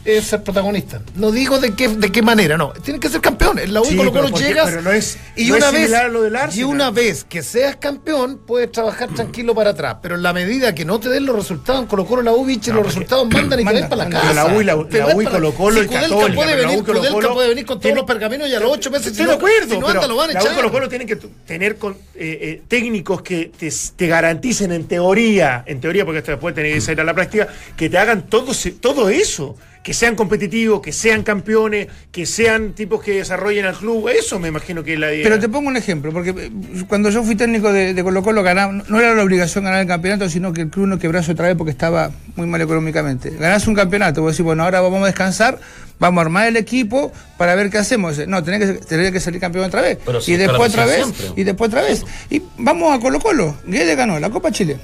es ser protagonista. No digo de qué de qué manera, no. Tienen que ser campeones. La U sí, Colo Colo llegas pero no es, y no una es vez lo del Arsenal. Y una vez que seas campeón puedes trabajar tranquilo para atrás. Pero en la medida que no te den los resultados en Colo Colo la U, biche, no, los resultados mandan y mandan, te ven para la casa. La U y la, la, la U y Colo Colo si y Católica. Puede venir, Kudelka puede venir, puede venir con todos tiene, los pergaminos y a los ocho meses. Estoy si no, de acuerdo. Si no anda, lo van a echar. La U y Colo Colo tienen que tener con, eh, eh, técnicos que te, te garanticen en teoría, en teoría porque esto después tenés que salir a la práctica, que te hagan todo todo eso. Que sean competitivos, que sean campeones, que sean tipos que desarrollen al club, eso me imagino que es la idea. Pero te pongo un ejemplo, porque cuando yo fui técnico de, de Colo Colo, ganaba, no era la obligación ganar el campeonato, sino que el club no quebrase otra vez porque estaba muy mal económicamente. Ganás un campeonato, vos decís, bueno, ahora vamos a descansar, vamos a armar el equipo para ver qué hacemos. No, tenés que, tenés que salir campeón otra vez, pero y después otra vez, siempre. y después otra vez. Y vamos a Colo Colo, Guede ganó la Copa Chile,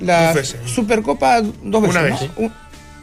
la Supercopa dos veces, Una vez, ¿no? sí. Un,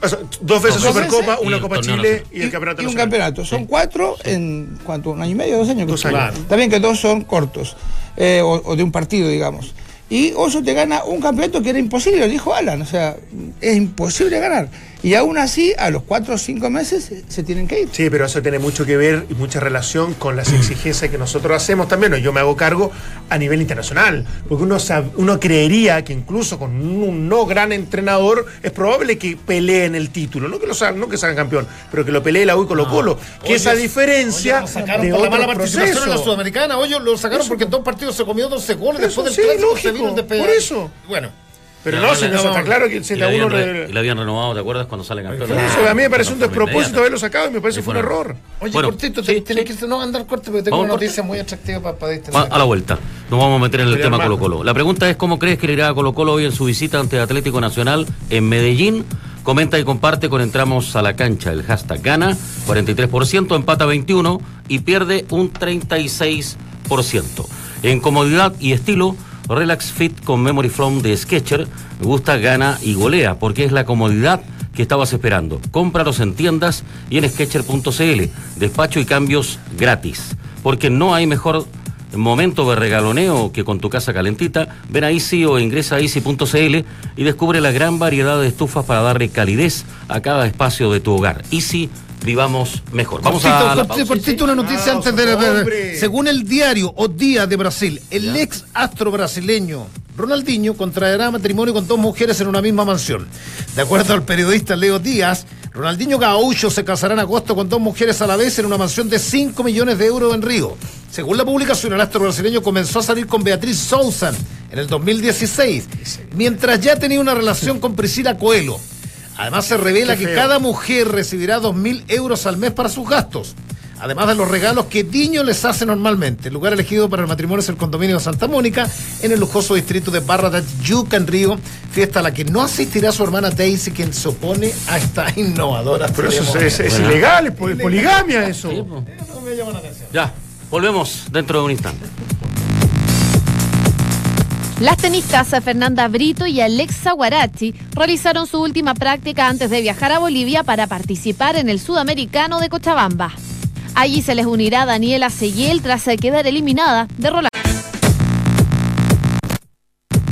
O sea, dos veces dos Supercopa, veces, una Copa Chile y, y el campeonato y un nacional. campeonato. Son sí. cuatro en ¿cuánto? un año y medio, dos años. Dos años. Claro. También que dos son cortos, eh, o, o de un partido, digamos. Y Oso te gana un campeonato que era imposible, lo dijo Alan, o sea, es imposible ganar. Y aún así, a los cuatro o cinco meses se tienen que ir. Sí, pero eso tiene mucho que ver y mucha relación con las exigencias que nosotros hacemos también. Yo me hago cargo a nivel internacional, porque uno, sabe, uno creería que incluso con un no gran entrenador es probable que peleen el título. No que lo salgan, no que salgan campeón, pero que lo pelee la U y Colo Colo. Ah, que oye, esa diferencia oye, lo sacaron de por la mala participación proceso. en la Sudamericana. Oye, lo sacaron eso, porque en dos partidos se comió doce goles después del sí, clásico, se vino el despedido. Por eso. Bueno. Pero no, si no, está claro que el Z uno... Re... Y lo habían renovado, ¿te acuerdas? Cuando sale campeón. Eso, ah, a mí me parece un despropósito haberlo sacado y me parece que fue un error. Oye, bueno, cortito, sí, tenés sí. que no andar corto porque tengo una noticia corte? muy atractiva para, para este... A la vuelta, nos vamos a meter en el tema Colo-Colo. La pregunta es, ¿cómo crees que le irá a Colo-Colo hoy en su visita ante Atlético Nacional en Medellín? Comenta y comparte con Entramos a la Cancha. El hashtag gana cuarenta y tres por ciento, empata veintiuno por ciento y pierde un treinta y seis por ciento. En comodidad y estilo... Relax Fit con Memory Foam de Skechers gusta, gana y golea, porque es la comodidad que estabas esperando. Cómpralos en tiendas y en Skechers punto c l. Despacho y cambios gratis, porque no hay mejor momento de regaloneo que con tu casa calentita. Ven a Easy o ingresa a easy punto c l y descubre la gran variedad de estufas para darle calidez a cada espacio de tu hogar. Easy, vivamos mejor. Vamos cortito, a la cortito, cortito una noticia ah, antes de, de, de según el diario O Día de Brasil, el ya. ex astro brasileño Ronaldinho contraerá matrimonio con dos mujeres en una misma mansión. De acuerdo al periodista Leo Díaz, Ronaldinho Gaúcho se casará en agosto con dos mujeres a la vez en una mansión de cinco millones de euros en Río. Según la publicación, el astro brasileño comenzó a salir con Beatriz Sousan en el dos mil dieciséis, mientras ya tenía una relación con Priscila Coelho. Además se revela que cada mujer recibirá dos mil euros al mes para sus gastos, además de los regalos que Diño les hace normalmente. El lugar elegido para el matrimonio es el condominio de Santa Mónica, en el lujoso distrito de Barra de Yuca, en Río, fiesta a la que no asistirá su hermana Daisy, quien se opone a esta innovadora. Pero eso es, es bueno. ilegal, es pol poligamia eso. Sí, pues. Eso me llama la atención. Ya, volvemos dentro de un instante. Las tenistas Fernanda Brito y Alexa Guarachi realizaron su última práctica antes de viajar a Bolivia para participar en el Sudamericano de Cochabamba. Allí se les unirá Daniela Seguiel tras quedar eliminada de Roland.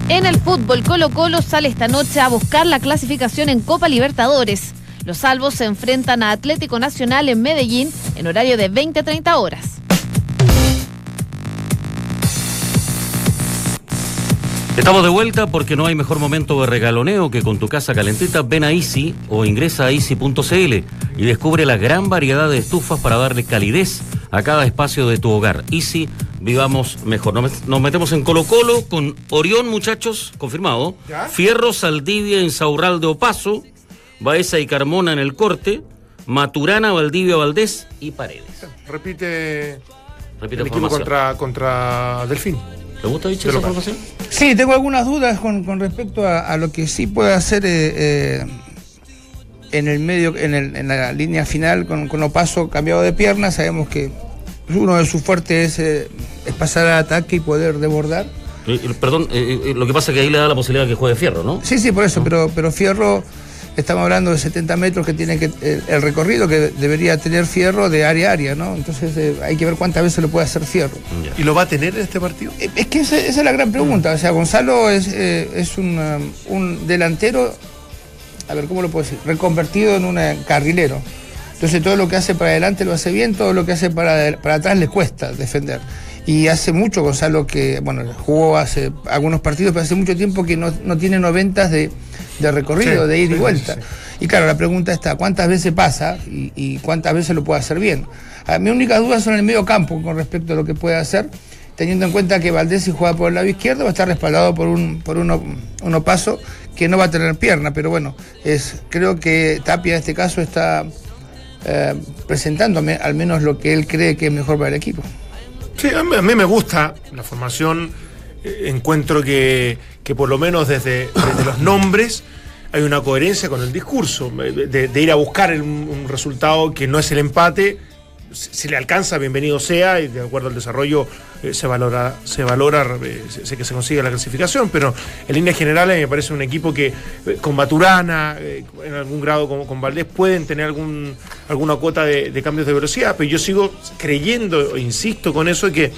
En el fútbol, Colo Colo sale esta noche a buscar la clasificación en Copa Libertadores. Los salvos se enfrentan a Atlético Nacional en Medellín en horario de veinte a treinta horas. Estamos de vuelta porque no hay mejor momento de regaloneo que con tu casa calentita. Ven a Easy o ingresa a easy punto c l y descubre la gran variedad de estufas para darle calidez a cada espacio de tu hogar. Easy, vivamos mejor. Nos metemos en Colo Colo con Orión, muchachos, confirmado. ¿Ya? Fierro, Saldivia, Insaurralde, Opaso, Baeza y Carmona en el corte, Maturana, Valdivia, Valdés y Paredes. Repite, Repite el equipo contra, contra Delfín. ¿Te gusta dicha esa formación? Sí, tengo algunas dudas con, con respecto a, a lo que sí puede hacer eh, eh, en el medio, en, el, en la línea final con, con Opaso cambiado de pierna. Sabemos que uno de sus fuertes es, eh, es pasar al ataque y poder desbordar. Y, y, perdón, eh, eh, lo que pasa es que ahí le da la posibilidad de que juegue Fierro, ¿no? Sí, sí, por eso, ¿no? pero, pero Fierro, estamos hablando de setenta metros que tiene que el, el recorrido que debería tener Fierro de área a área, ¿no? Entonces eh, hay que ver cuántas veces lo puede hacer Fierro. Yeah. ¿Y lo va a tener en este partido? Eh, es que esa, esa es la gran pregunta. O sea, Gonzalo es, eh, es un, um, un delantero, a ver, ¿cómo lo puedo decir? Reconvertido en un carrilero. Entonces todo lo que hace para adelante lo hace bien, todo lo que hace para, para atrás le cuesta defender. Y hace mucho Gonzalo que, bueno, jugó hace algunos partidos, pero hace mucho tiempo que no, no tiene noventas de, de recorrido, sí, de ir sí, y vuelta. Sí, sí. Y claro, la pregunta está, ¿cuántas veces pasa y, y cuántas veces lo puede hacer bien? A mi única duda son en el medio campo con respecto a lo que puede hacer, teniendo en cuenta que Valdés, si juega por el lado izquierdo, va a estar respaldado por un por uno, uno paso que no va a tener pierna, pero bueno, es creo que Tapia en este caso está eh, presentándome al menos lo que él cree que es mejor para el equipo. Sí, a mí, a mí me gusta la formación. Eh, encuentro que, que por lo menos desde, desde los nombres hay una coherencia con el discurso de, de ir a buscar el, un resultado que no es el empate. Si, si le alcanza, bienvenido sea, y de acuerdo al desarrollo eh, se valora, se valora eh, sé que se consigue la clasificación, pero en líneas generales me parece un equipo que eh, con Maturana, eh, en algún grado con, con Valdés, pueden tener algún alguna cuota de, de cambios de velocidad, pero yo sigo creyendo, insisto con eso, que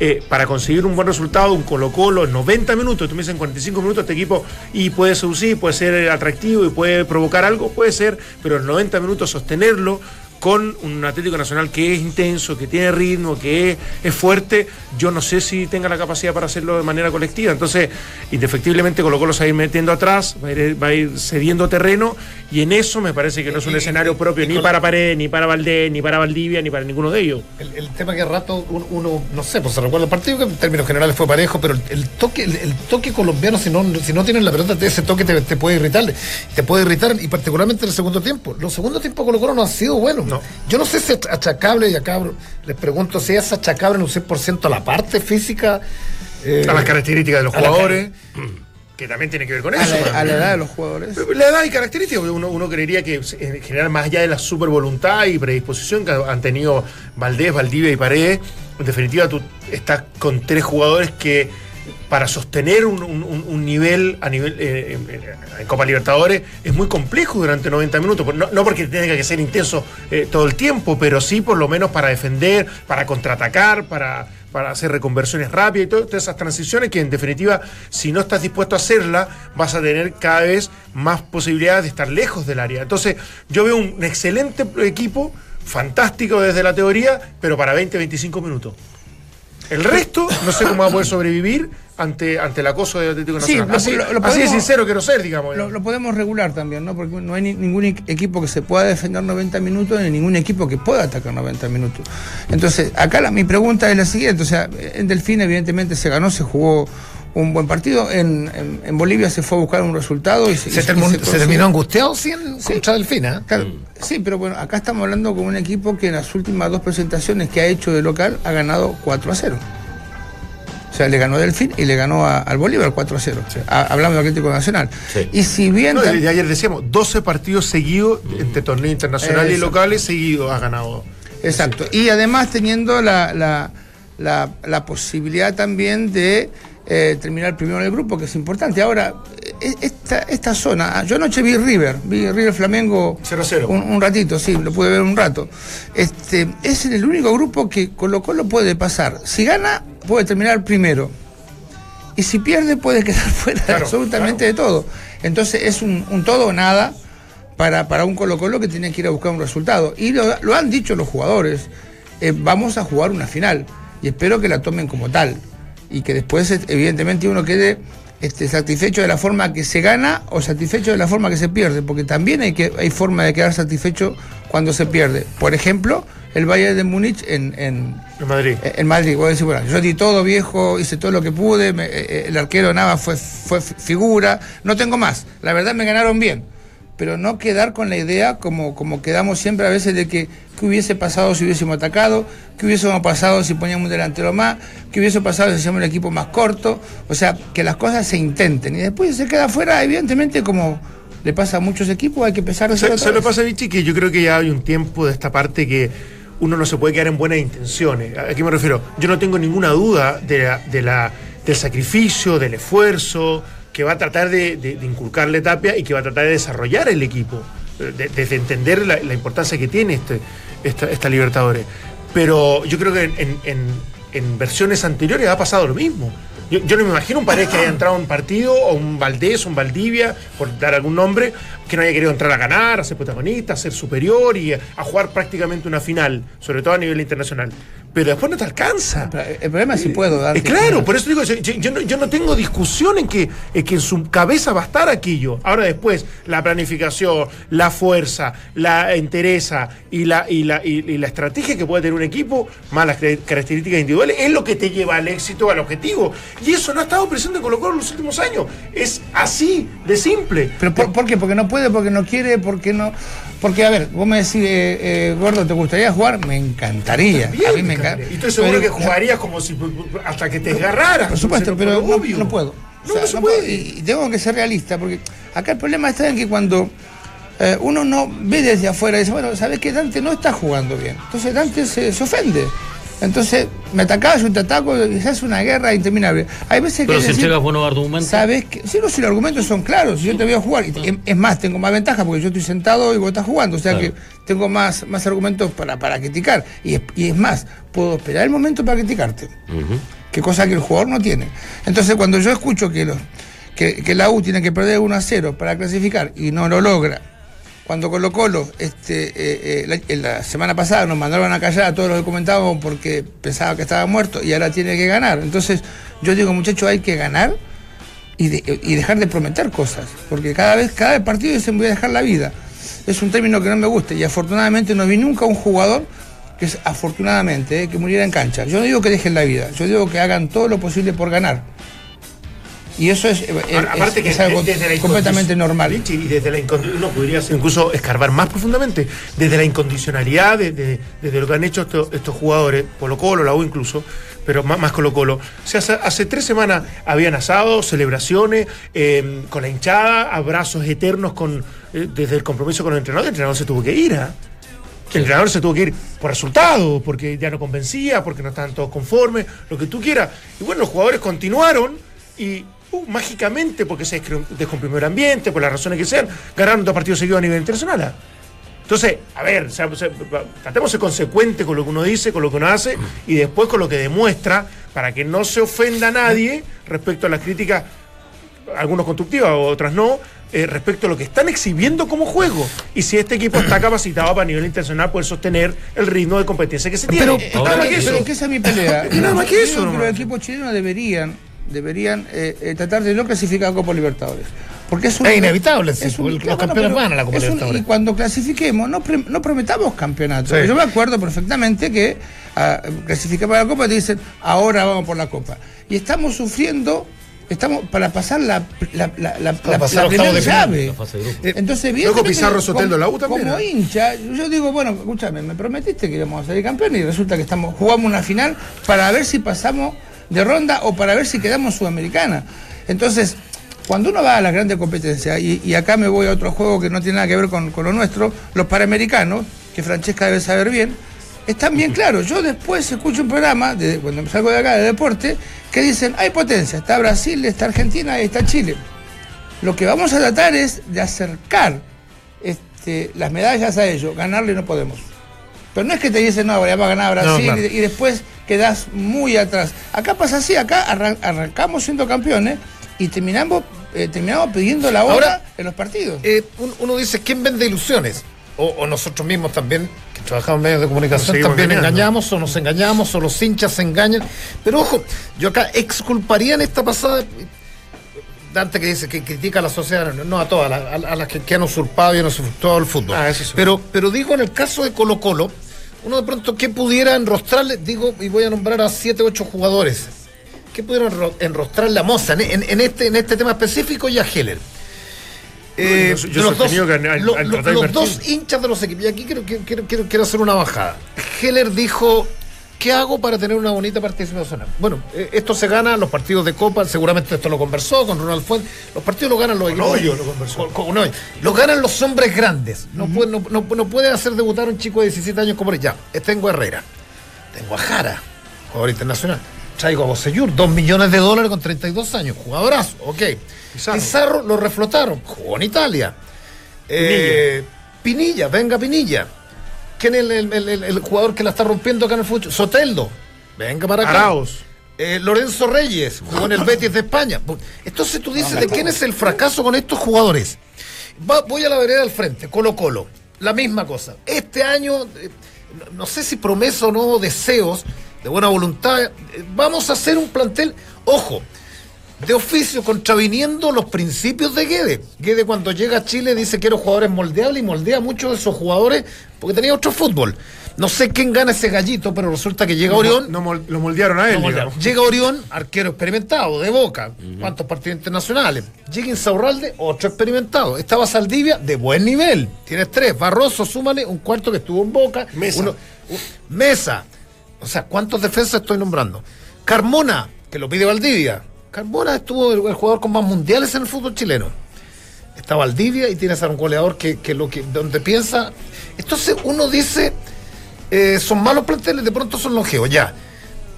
eh, para conseguir un buen resultado, un Colo Colo en noventa minutos, tú me dices en cuarenta y cinco minutos este equipo, y puede seducir, puede ser atractivo y puede provocar algo, puede ser, pero en noventa minutos sostenerlo con un Atlético Nacional que es intenso, que tiene ritmo, que es, es fuerte, yo no sé si tenga la capacidad para hacerlo de manera colectiva. Entonces, indefectiblemente Colo Colo se va a ir metiendo atrás, va a ir, va a ir cediendo terreno, y en eso me parece que no es un escenario propio ni para Paredes, ni para Valdés, ni para Valdivia, ni para ninguno de ellos. El, el tema que al rato uno, uno, no sé, pues se recuerda el partido que en términos generales fue parejo, pero el, el toque el, el toque colombiano, si no, si no tienes la pelota, ese toque te, te puede irritar, te puede irritar, y particularmente en el segundo tiempo. Los segundos tiempos Colo Colo no han sido buenos. No. Yo no sé si es achacable, y acá les pregunto si es achacable en un seis por ciento a la parte física. Eh, a las características de los jugadores, que también tiene que ver con eso. A la, a la edad de los jugadores. La edad y características. Uno, uno creería que en general, más allá de la super voluntad y predisposición que han tenido Valdés, Valdivia y Paredes, en definitiva tú estás con tres jugadores que para sostener un, un, un nivel a nivel eh, en, en Copa Libertadores es muy complejo durante noventa minutos, no, no porque tenga que ser intenso eh, todo el tiempo, pero sí por lo menos para defender, para contraatacar, para, para hacer reconversiones rápidas y todo, todas esas transiciones que en definitiva, si no estás dispuesto a hacerlas, vas a tener cada vez más posibilidades de estar lejos del área. Entonces yo veo un excelente equipo, fantástico desde la teoría, pero para veinte a veinticinco minutos. El resto, no sé cómo va a poder sobrevivir, ante ante el acoso del Atlético Nacional. Sí, lo, así, lo, lo podemos, así de sincero quiero ser, digamos. Lo, lo podemos regular también, ¿no? Porque no hay ni, ningún equipo que se pueda defender noventa minutos ni ningún equipo que pueda atacar noventa minutos. Entonces, acá la, mi pregunta es la siguiente. O sea, en Delfín evidentemente se ganó, se jugó un buen partido. En, en, en Bolivia se fue a buscar un resultado y se, se, y, termo, y se, se terminó angustiado sí, en, sí, contra Delfín, ¿eh? Claro, mm. Sí, pero bueno, acá estamos hablando con un equipo que en las últimas dos presentaciones que ha hecho de local ha ganado cuatro a cero. O sea, le ganó Delfín y le ganó a, al Bolívar cuatro a cero. Sí. Hablamos de Atlético Nacional. Sí. Y si bien... No, y ayer decíamos, doce partidos seguidos entre torneos internacionales Exacto. y locales seguidos ha ganado. Exacto. Sí. Y además teniendo la, la, la, la posibilidad también de eh, terminar primero en el grupo, que es importante. Ahora, esta, esta zona... Yo anoche vi River, vi River Flamengo... cero a cero. Un, un ratito, sí, lo pude ver un rato. Este, es el único grupo que Colo Colo puede pasar. Si gana... puede terminar primero y si pierde puede quedar fuera claro, absolutamente claro. de todo. Entonces es un, un todo o nada para, para un Colo Colo que tiene que ir a buscar un resultado, y lo, lo han dicho los jugadores, eh, vamos a jugar una final y espero que la tomen como tal y que después evidentemente uno quede este, satisfecho de la forma que se gana o satisfecho de la forma que se pierde, porque también hay, que, hay forma de quedar satisfecho cuando se pierde. Por ejemplo, el Bayern de Múnich en, en, en Madrid. En Madrid, voy a decir, bueno, yo di todo, viejo, hice todo lo que pude, me, el arquero Nava fue, fue figura, no tengo más, la verdad me ganaron bien, pero no quedar con la idea como, como quedamos siempre a veces de que qué hubiese pasado si hubiésemos atacado, qué hubiésemos pasado si poníamos un delantero más, qué hubiese pasado si hacíamos un equipo más corto, o sea, que las cosas se intenten y después se queda fuera, evidentemente como... le pasa a muchos equipos, hay que empezar a hacer otra vez. Se lo pasa a Vichy, que yo creo que ya hay un tiempo de esta parte que uno no se puede quedar en buenas intenciones. ¿A qué me refiero? Yo no tengo ninguna duda de la, de la, del sacrificio, del esfuerzo, que va a tratar de, de, de inculcarle Tapia y que va a tratar de desarrollar el equipo, desde de entender la, la importancia que tiene este, esta, esta Libertadores. Pero yo creo que en, en, en versiones anteriores ha pasado lo mismo. Yo, yo no me imagino un Paredes que haya entrado a un partido, o un Valdés, un Valdivia, por dar algún nombre, que no haya querido entrar a ganar, a ser protagonista, a ser superior y a, a jugar prácticamente una final, sobre todo a nivel internacional. Pero después no te alcanza. El problema es si puedo dar. Eh, claro, por eso digo, yo, yo, no, yo no tengo discusión en que, en que en su cabeza va a estar aquello. Ahora después, la planificación, la fuerza, la entereza y la, y la, y, y la estrategia que puede tener un equipo, más las características individuales, es lo que te lleva al éxito, al objetivo. Y eso no ha estado presente en Colo Colo en los últimos años. Es así, de simple. ¿Pero por, por qué? Porque no puede, porque no quiere, porque no... Porque, a ver, vos me decís, eh, eh, Gordo, ¿te gustaría jugar? Me encantaría. También, a mí me encanta. Y estoy seguro pero, que jugarías como si hasta que te desgarraras. Por supuesto, no, pero no, no puedo. No, o sea, no, se no puede. puedo. Y tengo que ser realista, porque acá el problema está en que cuando eh, uno no ve desde afuera, dice, bueno, ¿sabés qué? Dante no está jugando bien. Entonces Dante se, se ofende. Entonces, me atacás, yo te ataco, y se hace una guerra interminable. Hay veces pero que. Pero si llegas buenos argumentos. ¿Sabes qué? Sí, no, si los argumentos son claros, si yo te voy a jugar. Y, es más, tengo más ventaja porque yo estoy sentado y vos estás jugando. O sea claro. que tengo más, más argumentos para, para criticar. Y, y es más, puedo esperar el momento para criticarte. Uh-huh. Que cosa que el jugador no tiene. Entonces, cuando yo escucho que, los, que, que la U tiene que perder uno a cero para clasificar y no lo logra. Cuando Colo Colo, este, eh, eh, la, eh, la semana pasada nos mandaron a callar a todos los que comentábamos porque pensaba que estaba muerto y ahora tiene que ganar. Entonces yo digo, muchachos, hay que ganar y, de, y dejar de prometer cosas. Porque cada vez, cada partido dicen voy a dejar la vida. Es un término que no me gusta y afortunadamente no vi nunca un jugador que es afortunadamente eh, que muriera en cancha. Yo no digo que dejen la vida, yo digo que hagan todo lo posible por ganar. Y eso es, es, aparte es, que es algo desde completamente normal. Y desde la uno podría ser incluso escarbar más profundamente. Desde la incondicionalidad, de, de, desde lo que han hecho estos, estos jugadores, Colo Colo, la U incluso, pero más, más Colo Colo. O sea, hace, hace tres semanas habían asado, celebraciones, eh, con la hinchada, abrazos eternos con eh, desde el compromiso con el entrenador. El entrenador se tuvo que ir, ¿eh? El entrenador se tuvo que ir por resultados, porque ya no convencía, porque no estaban todos conformes, lo que tú quieras. Y bueno, los jugadores continuaron y... Uh, mágicamente, porque se descomprimió el ambiente, por las razones que sean, ganaron dos partidos seguidos a nivel internacional. Entonces, a ver, o sea, o sea, tratemos de ser consecuentes con lo que uno dice, con lo que uno hace y después con lo que demuestra, para que no se ofenda a nadie respecto a las críticas, algunos constructivas, otras no, eh, respecto a lo que están exhibiendo como juego. Y si este equipo está capacitado para a nivel internacional poder sostener el ritmo de competencia que se tiene. Pero, pero, pero, pero, pero ¿qué es mi pelea? Nada más que eso. Los equipos chilenos deberían deberían eh, eh, tratar de no clasificar a Copa Libertadores. Porque es, un, es inevitable, es es un, los claro, campeones van a la Copa Libertadores. Un, y cuando clasifiquemos, no, pre, no prometamos campeonato. Sí. Yo me acuerdo perfectamente que a, clasificar para la Copa te dicen, ahora vamos por la Copa. Y estamos sufriendo, estamos para pasar la, la, la, la, la, pasar la primera llave. La Entonces, bien, luego Pizarro Soteldo la U también. Como hincha, yo digo, bueno, escúchame, me prometiste que íbamos a salir campeones y resulta que estamos jugamos una final para ver si pasamos de ronda o para ver si quedamos sudamericana. Entonces, cuando uno va a las grandes competencias, y, y acá me voy a otro juego que no tiene nada que ver con, con lo nuestro, los Panamericanos, que Francesca debe saber bien, están bien claros. Yo después escucho un programa, de, cuando salgo de acá, de deporte, que dicen, hay potencia, está Brasil, está Argentina, está Chile. Lo que vamos a tratar es de acercar este, las medallas a ellos, ganarle no podemos. Pero no es que te dicen, no, vamos a ganar a Brasil, no, claro. y, y después quedás muy atrás. Acá pasa así, acá arran- arrancamos siendo campeones, y terminamos, eh, terminamos pidiendo la hora Ahora, en los partidos. Eh, un, uno dice, ¿quién vende ilusiones? O, o nosotros mismos también, que trabajamos en medios de comunicación, también engañando. engañamos o nos engañamos, o los hinchas se engañan. Pero ojo, yo acá exculparía en esta pasada... Dante que dice que critica a la sociedad, no a todas, a, a, a las que, que han usurpado y han usurpado el fútbol. Ah, eso sí. Pero, pero digo, en el caso de Colo Colo, uno de pronto, ¿qué pudiera enrostrarle? Digo, y voy a nombrar a siete u ocho jugadores. ¿Qué pudieron enrostrar la moza en, en, en, este, en este tema específico? Y a Heller. Eh, yo, yo los, dos, que al, lo, al lo, los dos hinchas de los equipos. Y aquí quiero, quiero, quiero, quiero hacer una bajada. Heller dijo, ¿qué hago para tener una bonita participación? Bueno, eh, esto se gana, los partidos de Copa, seguramente esto lo conversó con Ronald Fuentes, los partidos los ganan los equipos. No, yo lo conversó. Con, con, los ganan los hombres grandes. No, uh-huh. puede, no, no, no puede hacer debutar a un chico de diecisiete años como él. Ya, tengo a Herrera, tengo a Jara, jugador internacional. Traigo a Bocellur, dos millones de dólares con treinta y dos años, jugadorazo, ok. Pizarro, Pizarro lo reflotaron, jugó en Italia. Eh, Pinilla. Pinilla, venga Pinilla. ¿Quién es el, el, el, el jugador que la está rompiendo acá en el fútbol? Soteldo, venga para acá. Arauz. Eh, Lorenzo Reyes, jugó en el Betis de España. Entonces tú dices, ¿de quién es el fracaso con estos jugadores? Va, voy a la vereda al frente, Colo Colo, la misma cosa. Este año, eh, no sé si promesa o no, deseos de buena voluntad, vamos a hacer un plantel, ojo, de oficio, contraviniendo los principios de Guede. Guede cuando llega a Chile dice quiero jugadores moldeables, y moldea muchos de esos jugadores porque tenía otro fútbol. No sé quién gana ese gallito, pero resulta que llega no, Orión. No, no, lo moldearon a él. No moldearon. Llega Orión, arquero experimentado, de Boca, uh-huh. cuántos partidos internacionales. Llega Insaurralde, otro experimentado. Estaba Saldivia, de buen nivel. Tienes tres. Barroso, súmale, un cuarto que estuvo en Boca. Mesa. Uno, un, Mesa. O sea, ¿cuántos defensas estoy nombrando? Carmona, que lo pide Valdivia. Carmona estuvo el, el jugador con más mundiales en el fútbol chileno. Está Valdivia y tienes a un goleador que, que lo que donde piensa. Entonces uno dice, eh, son malos planteles, de pronto son longevos, ya.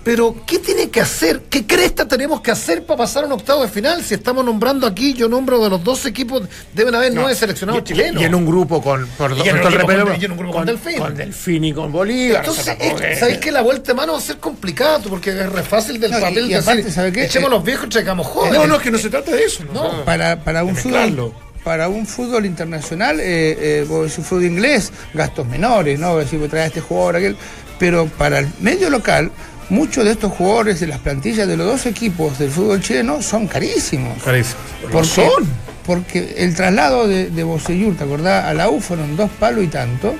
Pero, ¿qué tiene que hacer? ¿Qué cresta tenemos que hacer para pasar a un octavo de final? Si estamos nombrando aquí, yo nombro de los dos equipos, deben haber nueve no, seleccionados y, chilenos. Y en un grupo con... Perdón, y, en con, con y en un grupo con, con Delfín. Con Delfín y con Bolívar. Entonces, es, ¿sabés que la vuelta de mano va a ser complicada? Porque es re fácil del no, papel y, y aparte, decir, ¿sabe qué? Echemos eh, los viejos y checamos jóvenes. No, no, es que no se trata de eso. No, no. Para, para un fútbol... Para un fútbol internacional, eh, eh, vos decís fútbol inglés, gastos menores, ¿no? Decís, traes a este jugador, aquel... Pero para el medio local... Muchos de estos jugadores de las plantillas de los dos equipos del fútbol chileno son carísimos. Carísimos. ¿Por qué? Son. Porque el traslado de, de Bocellur, ¿te acordás? A la U fueron dos palos y tanto.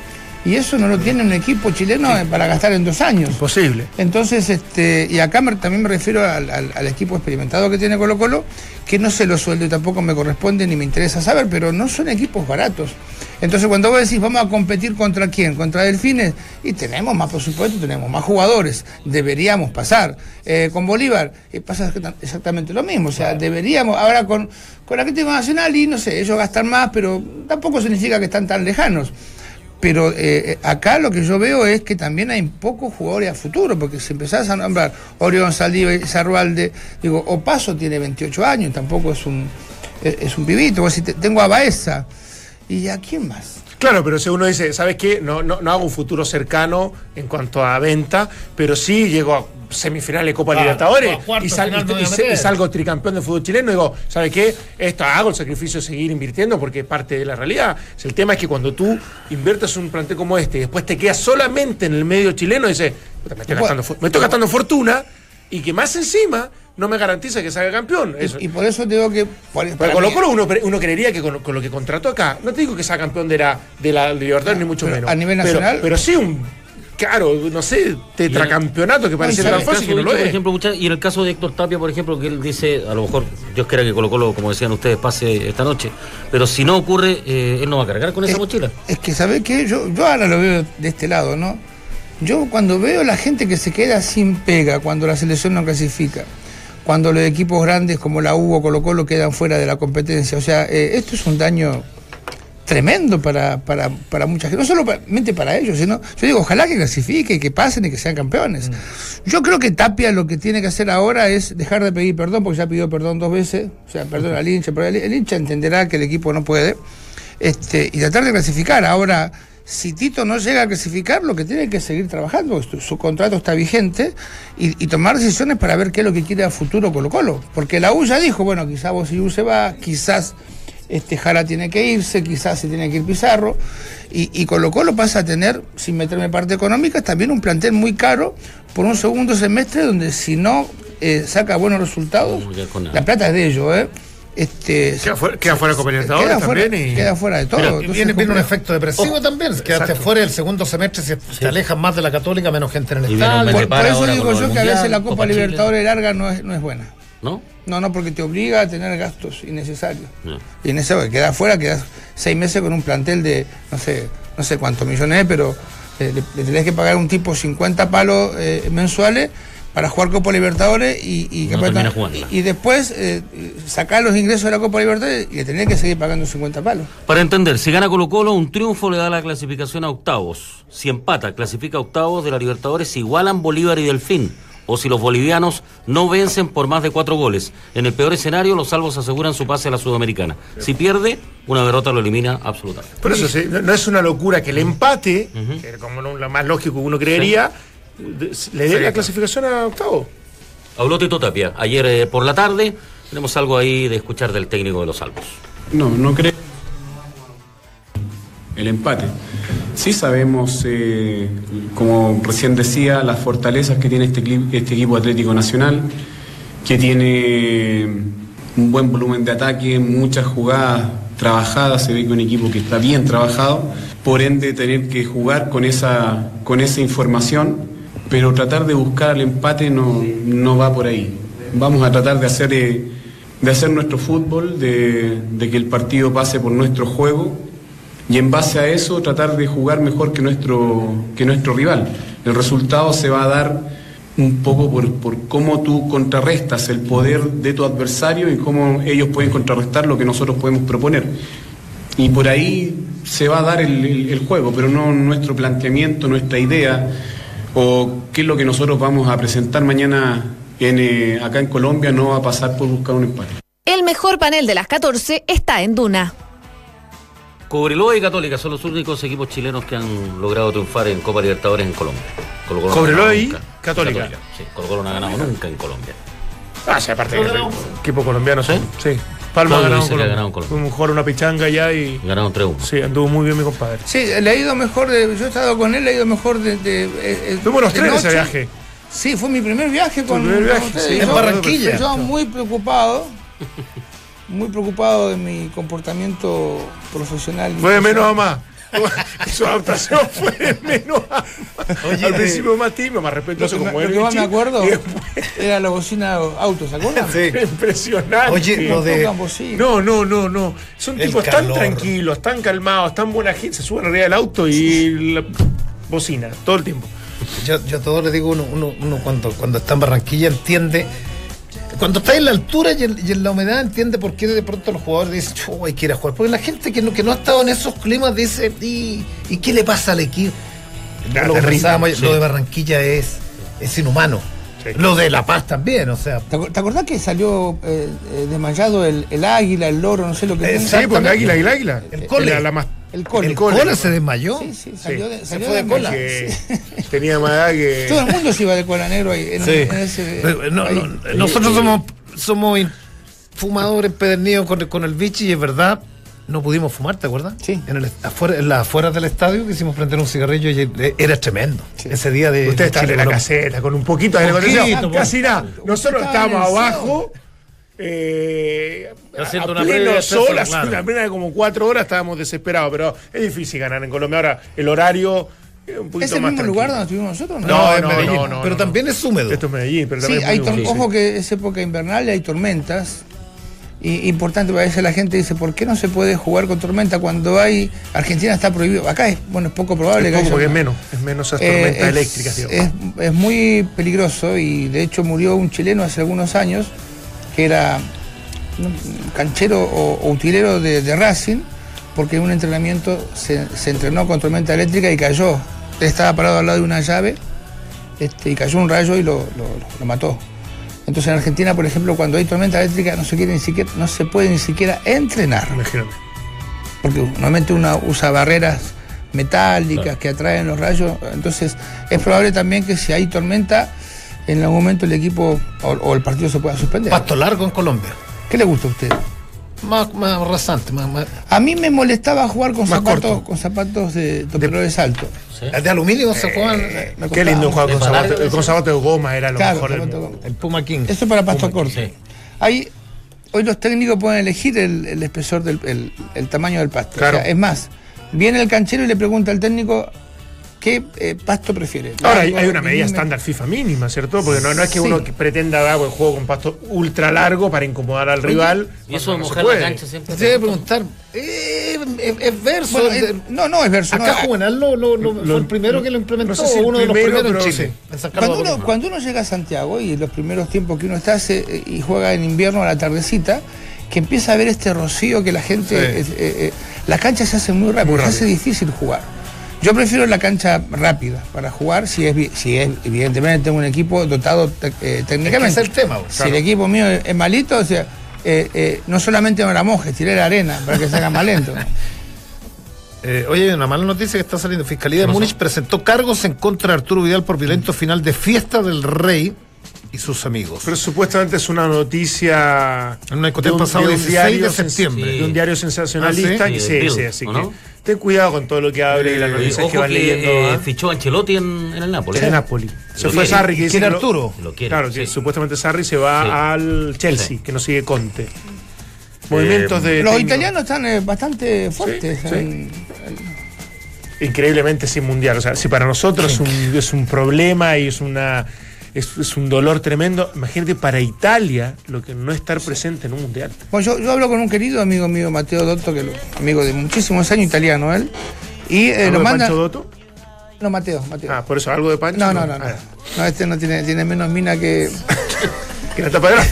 Y eso no lo tiene un equipo chileno sí. para gastar en dos años. Imposible. Entonces, este, y acá me, también me refiero al, al, al equipo experimentado que tiene Colo Colo, que no se lo sueldo y tampoco me corresponde ni me interesa saber, pero no son equipos baratos. Entonces, cuando vos decís, vamos a competir contra quién, contra Delfines, y tenemos más, por supuesto, tenemos más jugadores, deberíamos pasar. Eh, con Bolívar eh, pasa exactamente lo mismo, o sea, claro. deberíamos, ahora con, con Atlético Nacional, y no sé, ellos gastan más, pero tampoco significa que están tan lejanos. Pero eh, acá lo que yo veo es que también hay pocos jugadores a futuro, porque si empezás a nombrar Orión, Saldívar, Sarrualde, digo, Opaso tiene veintiocho años, tampoco es un es un pibito, o si te, tengo a Baeza, ¿y a quién más? Claro, pero si uno dice, ¿sabes qué? No, no, no hago un futuro cercano en cuanto a venta, pero sí llego a semifinales de Copa ah, Libertadores cuarto, y, sal, y, y, y salgo tricampeón de fútbol chileno y digo, ¿sabes qué? Esto hago el sacrificio de seguir invirtiendo porque es parte de la realidad. El tema es que cuando tú inviertes un plantel como este y después te quedas solamente en el medio chileno y dices, me estoy gastando, me estoy gastando fortuna y que más encima no me garantiza que salga campeón. Eso. Y, y por eso te digo que... Por, pero con lo cual uno, uno creería que con, con lo que contrató acá, no te digo que sea campeón de la, de la Libertadores, no, ni mucho pero, menos. A nivel nacional... Pero, pero sí un... Claro, no sé, tetracampeonato que parece tan fácil que no lo es. Y en el caso de Héctor Tapia, por ejemplo, que él dice, a lo mejor, yo espero que Colo Colo, como decían ustedes, pase esta noche, pero si no ocurre, eh, él no va a cargar con es, esa mochila. Es que, ¿sabés qué? Yo, yo ahora lo veo de este lado, ¿no? Yo cuando veo la gente que se queda sin pega, cuando la selección no clasifica, cuando los equipos grandes como la U o Colo Colo quedan fuera de la competencia, o sea, eh, esto es un daño... tremendo para, para, para mucha gente, no solamente para ellos, sino, yo digo, ojalá que clasifiquen, que pasen y que sean campeones. Mm. Yo creo que Tapia lo que tiene que hacer ahora es dejar de pedir perdón, porque ya pidió perdón dos veces, o sea, perdón al hincha, pero el, el hincha entenderá que el equipo no puede, este, y tratar de clasificar. Ahora, si Tito no llega a clasificar, lo que tiene que seguir trabajando, su, su contrato está vigente, y, y tomar decisiones para ver qué es lo que quiere a futuro Colo Colo, porque la U ya dijo, bueno, quizás Bosillú se va, quizás... Este Jara tiene que irse, quizás se tiene que ir Pizarro, y, y Colo Colo pasa a tener, sin meterme en parte económica, también un plantel muy caro por un segundo semestre donde si no eh, saca buenos resultados, no, la plata es de ellos, ¿eh? Este, queda fuera, queda fuera de Copa Libertadores también. Fuera, y... Queda fuera de todo. Pero, entonces, viene, viene un efecto depresivo oh, también. Quedaste fuera el segundo semestre, se, sí. se alejan más de la Católica, menos gente en el estadio. Por, por eso digo yo mundial, que a veces la Copa, Copa Libertadores larga no es, no es buena. ¿No? No, no, porque te obliga a tener gastos innecesarios. No. Y en eso, que quedás fuera, quedás seis meses con un plantel de, no sé, no sé cuántos millones, pero eh, le, le tenés que pagar a un tipo cincuenta palos eh, mensuales para jugar Copa Libertadores y, y, no capaz, y, y después eh, sacar los ingresos de la Copa Libertadores y le tenés que seguir pagando cincuenta palos. Para entender, si gana Colo Colo, un triunfo le da la clasificación a octavos. Si empata, clasifica a octavos de la Libertadores, se igualan Bolívar y Delfín. O si los bolivianos no vencen por más de cuatro goles. En el peor escenario, los salvos aseguran su pase a la Sudamericana. Si pierde, una derrota lo elimina absolutamente. Por eso, sí, no es una locura que el empate, uh-huh. que como lo más lógico uno creería, sí. le dé sí, la clasificación a octavo. Habló Tito Tapia. Ayer eh, por la tarde, tenemos algo ahí de escuchar del técnico de los salvos. No, no creo. El empate. Sí sabemos, eh, como recién decía, las fortalezas que tiene este, este equipo Atlético Nacional, que tiene un buen volumen de ataque, muchas jugadas trabajadas, se ve que un equipo que está bien trabajado, por ende tener que jugar con esa, con esa información, pero tratar de buscar el empate no, no va por ahí. Vamos a tratar de hacer, eh, de hacer nuestro fútbol, de, de que el partido pase por nuestro juego, y en base a eso tratar de jugar mejor que nuestro, que nuestro rival. El resultado se va a dar un poco por, por cómo tú contrarrestas el poder de tu adversario y cómo ellos pueden contrarrestar lo que nosotros podemos proponer. Y por ahí se va a dar el, el, el juego, pero no nuestro planteamiento, nuestra idea, o qué es lo que nosotros vamos a presentar mañana en, eh, acá en Colombia, no va a pasar por buscar un empate. El mejor panel de las catorce está en Duna. Cobreloa y Católica son los únicos equipos chilenos que han logrado triunfar en Copa Libertadores en Colombia. Colo-Colo Cobreloa y Católica. Católica. Sí, Colo-Colo no ha ganado nunca en Colombia. Ah, sí, aparte del equipo colombiano, ¿sí? Sí. Palma ganó en Colombia. Un jugador, una pichanga allá y... Ganaron tres uno. Sí, anduvo muy bien mi compadre. Sí, le ha ido mejor, de, yo he estado con él, le ha ido mejor de... de, de Tuvimos los tres en ese viaje. Sí, fue mi primer viaje con, primer viaje, con ustedes. Sí, en yo, Barranquilla. Yo muy preocupado... muy preocupado de mi comportamiento profesional. Fue de menos a más. Su adaptación fue de menos a más. Oye, al principio eh, más tímido, más respetuoso como me, él. Lo que más me acuerdo era la bocina auto, ¿se acuerdan? Sí. Impresionante. Oye, lo de... No, no, no, no. Son el tipos calor. Tan tranquilos, tan calmados, tan buena gente. Se suben arriba del auto y la bocina, todo el tiempo. Yo, yo a todos les digo, uno, uno, uno cuando, cuando está en Barranquilla entiende... Cuando está en la altura y en, y en la humedad, entiende por qué de pronto los jugadores dicen, oh, hay que ir a jugar. Porque la gente que no, que no ha estado en esos climas dice, ¿y, ¿y qué le pasa al equipo? Lo, ritmo, sí. Lo de Barranquilla es, es inhumano. Sí. Lo de La Paz también, o sea. ¿Te, ac- te acordás que salió eh, eh, desmayado el, el águila, el loro, no sé lo que eh, sí, porque el águila y el águila. El cole. El, la, la, el cole. El cole, el cole se desmayó. Sí, sí, salió, sí. De, salió se fue de, de cola. Sí. Tenía más edad que... Todo el mundo se iba de cola negro ahí. En, sí. en ese, no, ahí. No, nosotros somos, somos fumadores empedernidos con, con el bichi y es verdad. no pudimos fumar, ¿te acuerdas? Sí. En, el, afuera, en las afueras del estadio quisimos prender un cigarrillo y era tremendo. Sí. Ese día de... Ustedes estaban en la caseta con un poquito de aire, casi nada. Nosotros estábamos abajo... Eh, haciendo a pleno una sol, haciendo claro. una plena de como cuatro horas, estábamos desesperados, pero es difícil ganar en Colombia. Ahora el horario es un poquito ¿Es el más mismo tranquilo. Lugar donde estuvimos nosotros? No, no, no, en Medellín, no, no pero no. también es húmedo. Esto es Medellín, pero también sí, es hay ojo que es época invernal y hay tormentas. Y importante, a veces la gente dice, ¿por qué no se puede jugar con tormenta cuando hay... Argentina está prohibido, acá es bueno es poco probable es que poco haya... porque es menos, es menos esas tormentas eh, eléctricas. Es, es, es muy peligroso y de hecho murió un chileno hace algunos años que era canchero o, o utilero de, de Racing, porque en un entrenamiento se, se entrenó con tormenta eléctrica y cayó. Estaba parado al lado de una llave este, y cayó un rayo y lo, lo, lo mató. Entonces en Argentina, por ejemplo, cuando hay tormenta eléctrica no se quiere ni siquiera, no se puede ni siquiera entrenar. Imagínate. Porque normalmente uno usa barreras metálicas claro. que atraen los rayos. Entonces es probable también que si hay tormenta, en algún momento el equipo o, o el partido se pueda suspender. Pasto largo en Colombia. ¿Qué le gusta a usted? Más, más rasante. Más, más... A mí me molestaba jugar con más zapatos corto. Con zapatos de toperoles altos. ¿Sí? De aluminio se eh, jugaban. Qué lindo jugar con zapatos de, zapato de goma, era lo claro, mejor. El, el, el Puma King. Eso es para pasto Puma corto. Sí. Ahí, hoy los técnicos pueden elegir el, el espesor, del, el, el tamaño del pasto. Claro. O sea, es más, viene el canchero y le pregunta al técnico... ¿Qué eh, pasto prefiere? Ahora hay, hay una medida estándar FIFA mínima, ¿cierto? Porque no, no es que sí. uno pretenda dar el juego con pasto ultra largo para incomodar al rival. Y eso de no mojar la cancha siempre. Se debe preguntar, eh, eh, ¿es verso? Bueno, es, no, no es verso. Acá no, Juvenal lo, lo, lo, lo, fue el primero que lo implementó, no sé si uno primero, de los primeros en Chile. Sí. Cuando, uno, cuando uno llega a Santiago y los primeros tiempos que uno está se, y juega en invierno a la tardecita, que empieza a ver este rocío que la gente... Sí. Eh, eh, las canchas se hacen muy rápido, muy rápido. Se hace difícil jugar. Yo prefiero la cancha rápida para jugar si es, si es evidentemente tengo un equipo dotado eh, técnicamente. Ese es el tema. Claro. Si el equipo mío es malito, o sea, eh, eh, no solamente no la mojes, tiré la arena para que se haga más lento. Eh, oye, una mala noticia que está saliendo. Fiscalía de Múnich presentó cargos en contra de Arturo Vidal por violento final de Fiesta del Rey y sus amigos. Pero supuestamente es una noticia en una de un, pasado de un diario de septiembre sí. de un diario sensacionalista ah, sí, sí, sí, sí, así que no? Ten cuidado con todo lo que hable y las noticias que van que, leyendo. Eh, fichó Ancelotti en, en el Napoli. En el Napoli. Se lo fue quiere, Sarri. Que ¿quiere Arturo? Lo quiere, claro, sí. que supuestamente Sarri se va sí. al Chelsea, sí. que no sigue Conte. Movimientos eh, de los técnico. Italianos están eh, bastante fuertes. Sí, en, sí. En... Increíblemente sin mundial. O sea, si para nosotros sí. es, un, es un problema y es una... Es, es un dolor tremendo. Imagínate para Italia lo que no estar presente en un mundial. Bueno, yo, yo hablo con un querido amigo mío, Matteo Dotto, que es amigo de muchísimos años, italiano él. Y eh, ¿algo lo manda... de Pancho Dotto? No, Mateo, Mateo. Ah, por eso algo de Pancho. No, no, no. No, no. no este no tiene, tiene menos mina que. que la tapadera.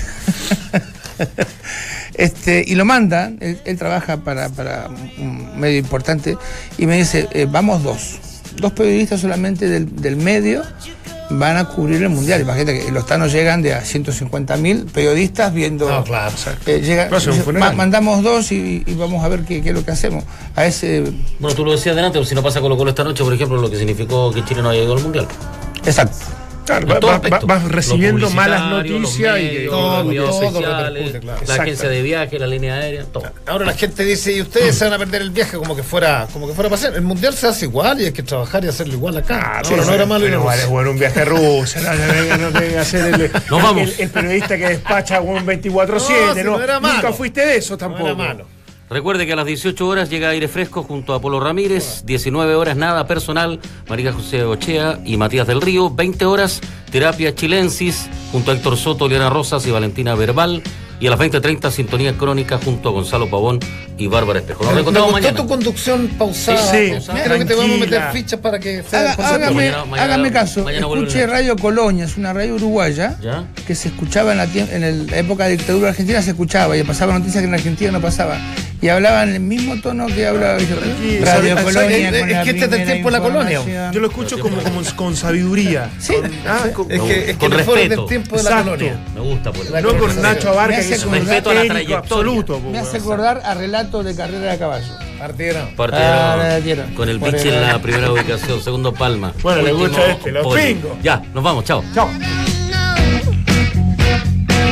Este, y lo manda, él, él trabaja para, para un medio importante, y me dice, eh, vamos dos. Dos periodistas solamente del, del medio. Van a cubrir el mundial. Imagínate que los tanos llegan de a ciento cincuenta mil periodistas viendo. No, claro, eh, llegan, ma mandamos dos y, y vamos a ver qué, qué es lo que hacemos. A ese. Bueno, tú lo decías delante, si no pasa Colo Colo esta noche, por ejemplo, lo que significó que Chile no haya ido al mundial. Exacto. Claro, vas va, va, va recibiendo malas noticias medios, y todo, todo, todo lo repercute, claro. La agencia de viaje, la línea aérea, todo. Ahora la gente dice, y ustedes mm. se van a perder el viaje como que fuera, como que fuera a pasar. El mundial se hace igual y hay que trabajar y hacerlo igual acá. Ah, no, sí, no, sí, no era malo. Bueno, un viaje a Rusia, no, no, no, no hacer el, no, vamos. El, el periodista que despacha un veinticuatro siete, no, no, no nunca fuiste de eso tampoco. No era malo. Recuerde que a las dieciocho horas llega Aire Fresco junto a Polo Ramírez, diecinueve horas Nada Personal, María José Ochea y Matías del Río, veinte horas Terapia Chilensis junto a Héctor Soto, Liana Rosas y Valentina Verbal, y a las veinte treinta Sintonía Crónica junto a Gonzalo Pavón y Bárbara Espejo. Nos reencontramos mañana. Me gustó tu conducción pausada. Sí, sí, pausada. Creo que te vamos a meter fichas para que... Haga, hágame, mañana, mañana, hágame caso, mañana escuche Radio Colonia, es una radio uruguaya. ¿Ya? Que se escuchaba en la, en la época de la dictadura argentina, se escuchaba y pasaban noticias que en Argentina no pasaban. Y hablaban el mismo tono que hablaba sí, Radio Colonia. Es, es que este es el tiempo de la colonia. Yo lo escucho como, como con sabiduría. Sí, con, ah, con, es que, es que con respeto. El tiempo de la colonia. Me gusta. Por no con, con Nacho Abarca, que es un respeto a la trayectoria. Absoluto, me hace acordar a relatos de carrera de caballo. Partieron. Partieron. Con el pitch en la primera ubicación, segundo Palma. Bueno, le gusta este, los pingos. Ya, nos vamos, chao. Chao.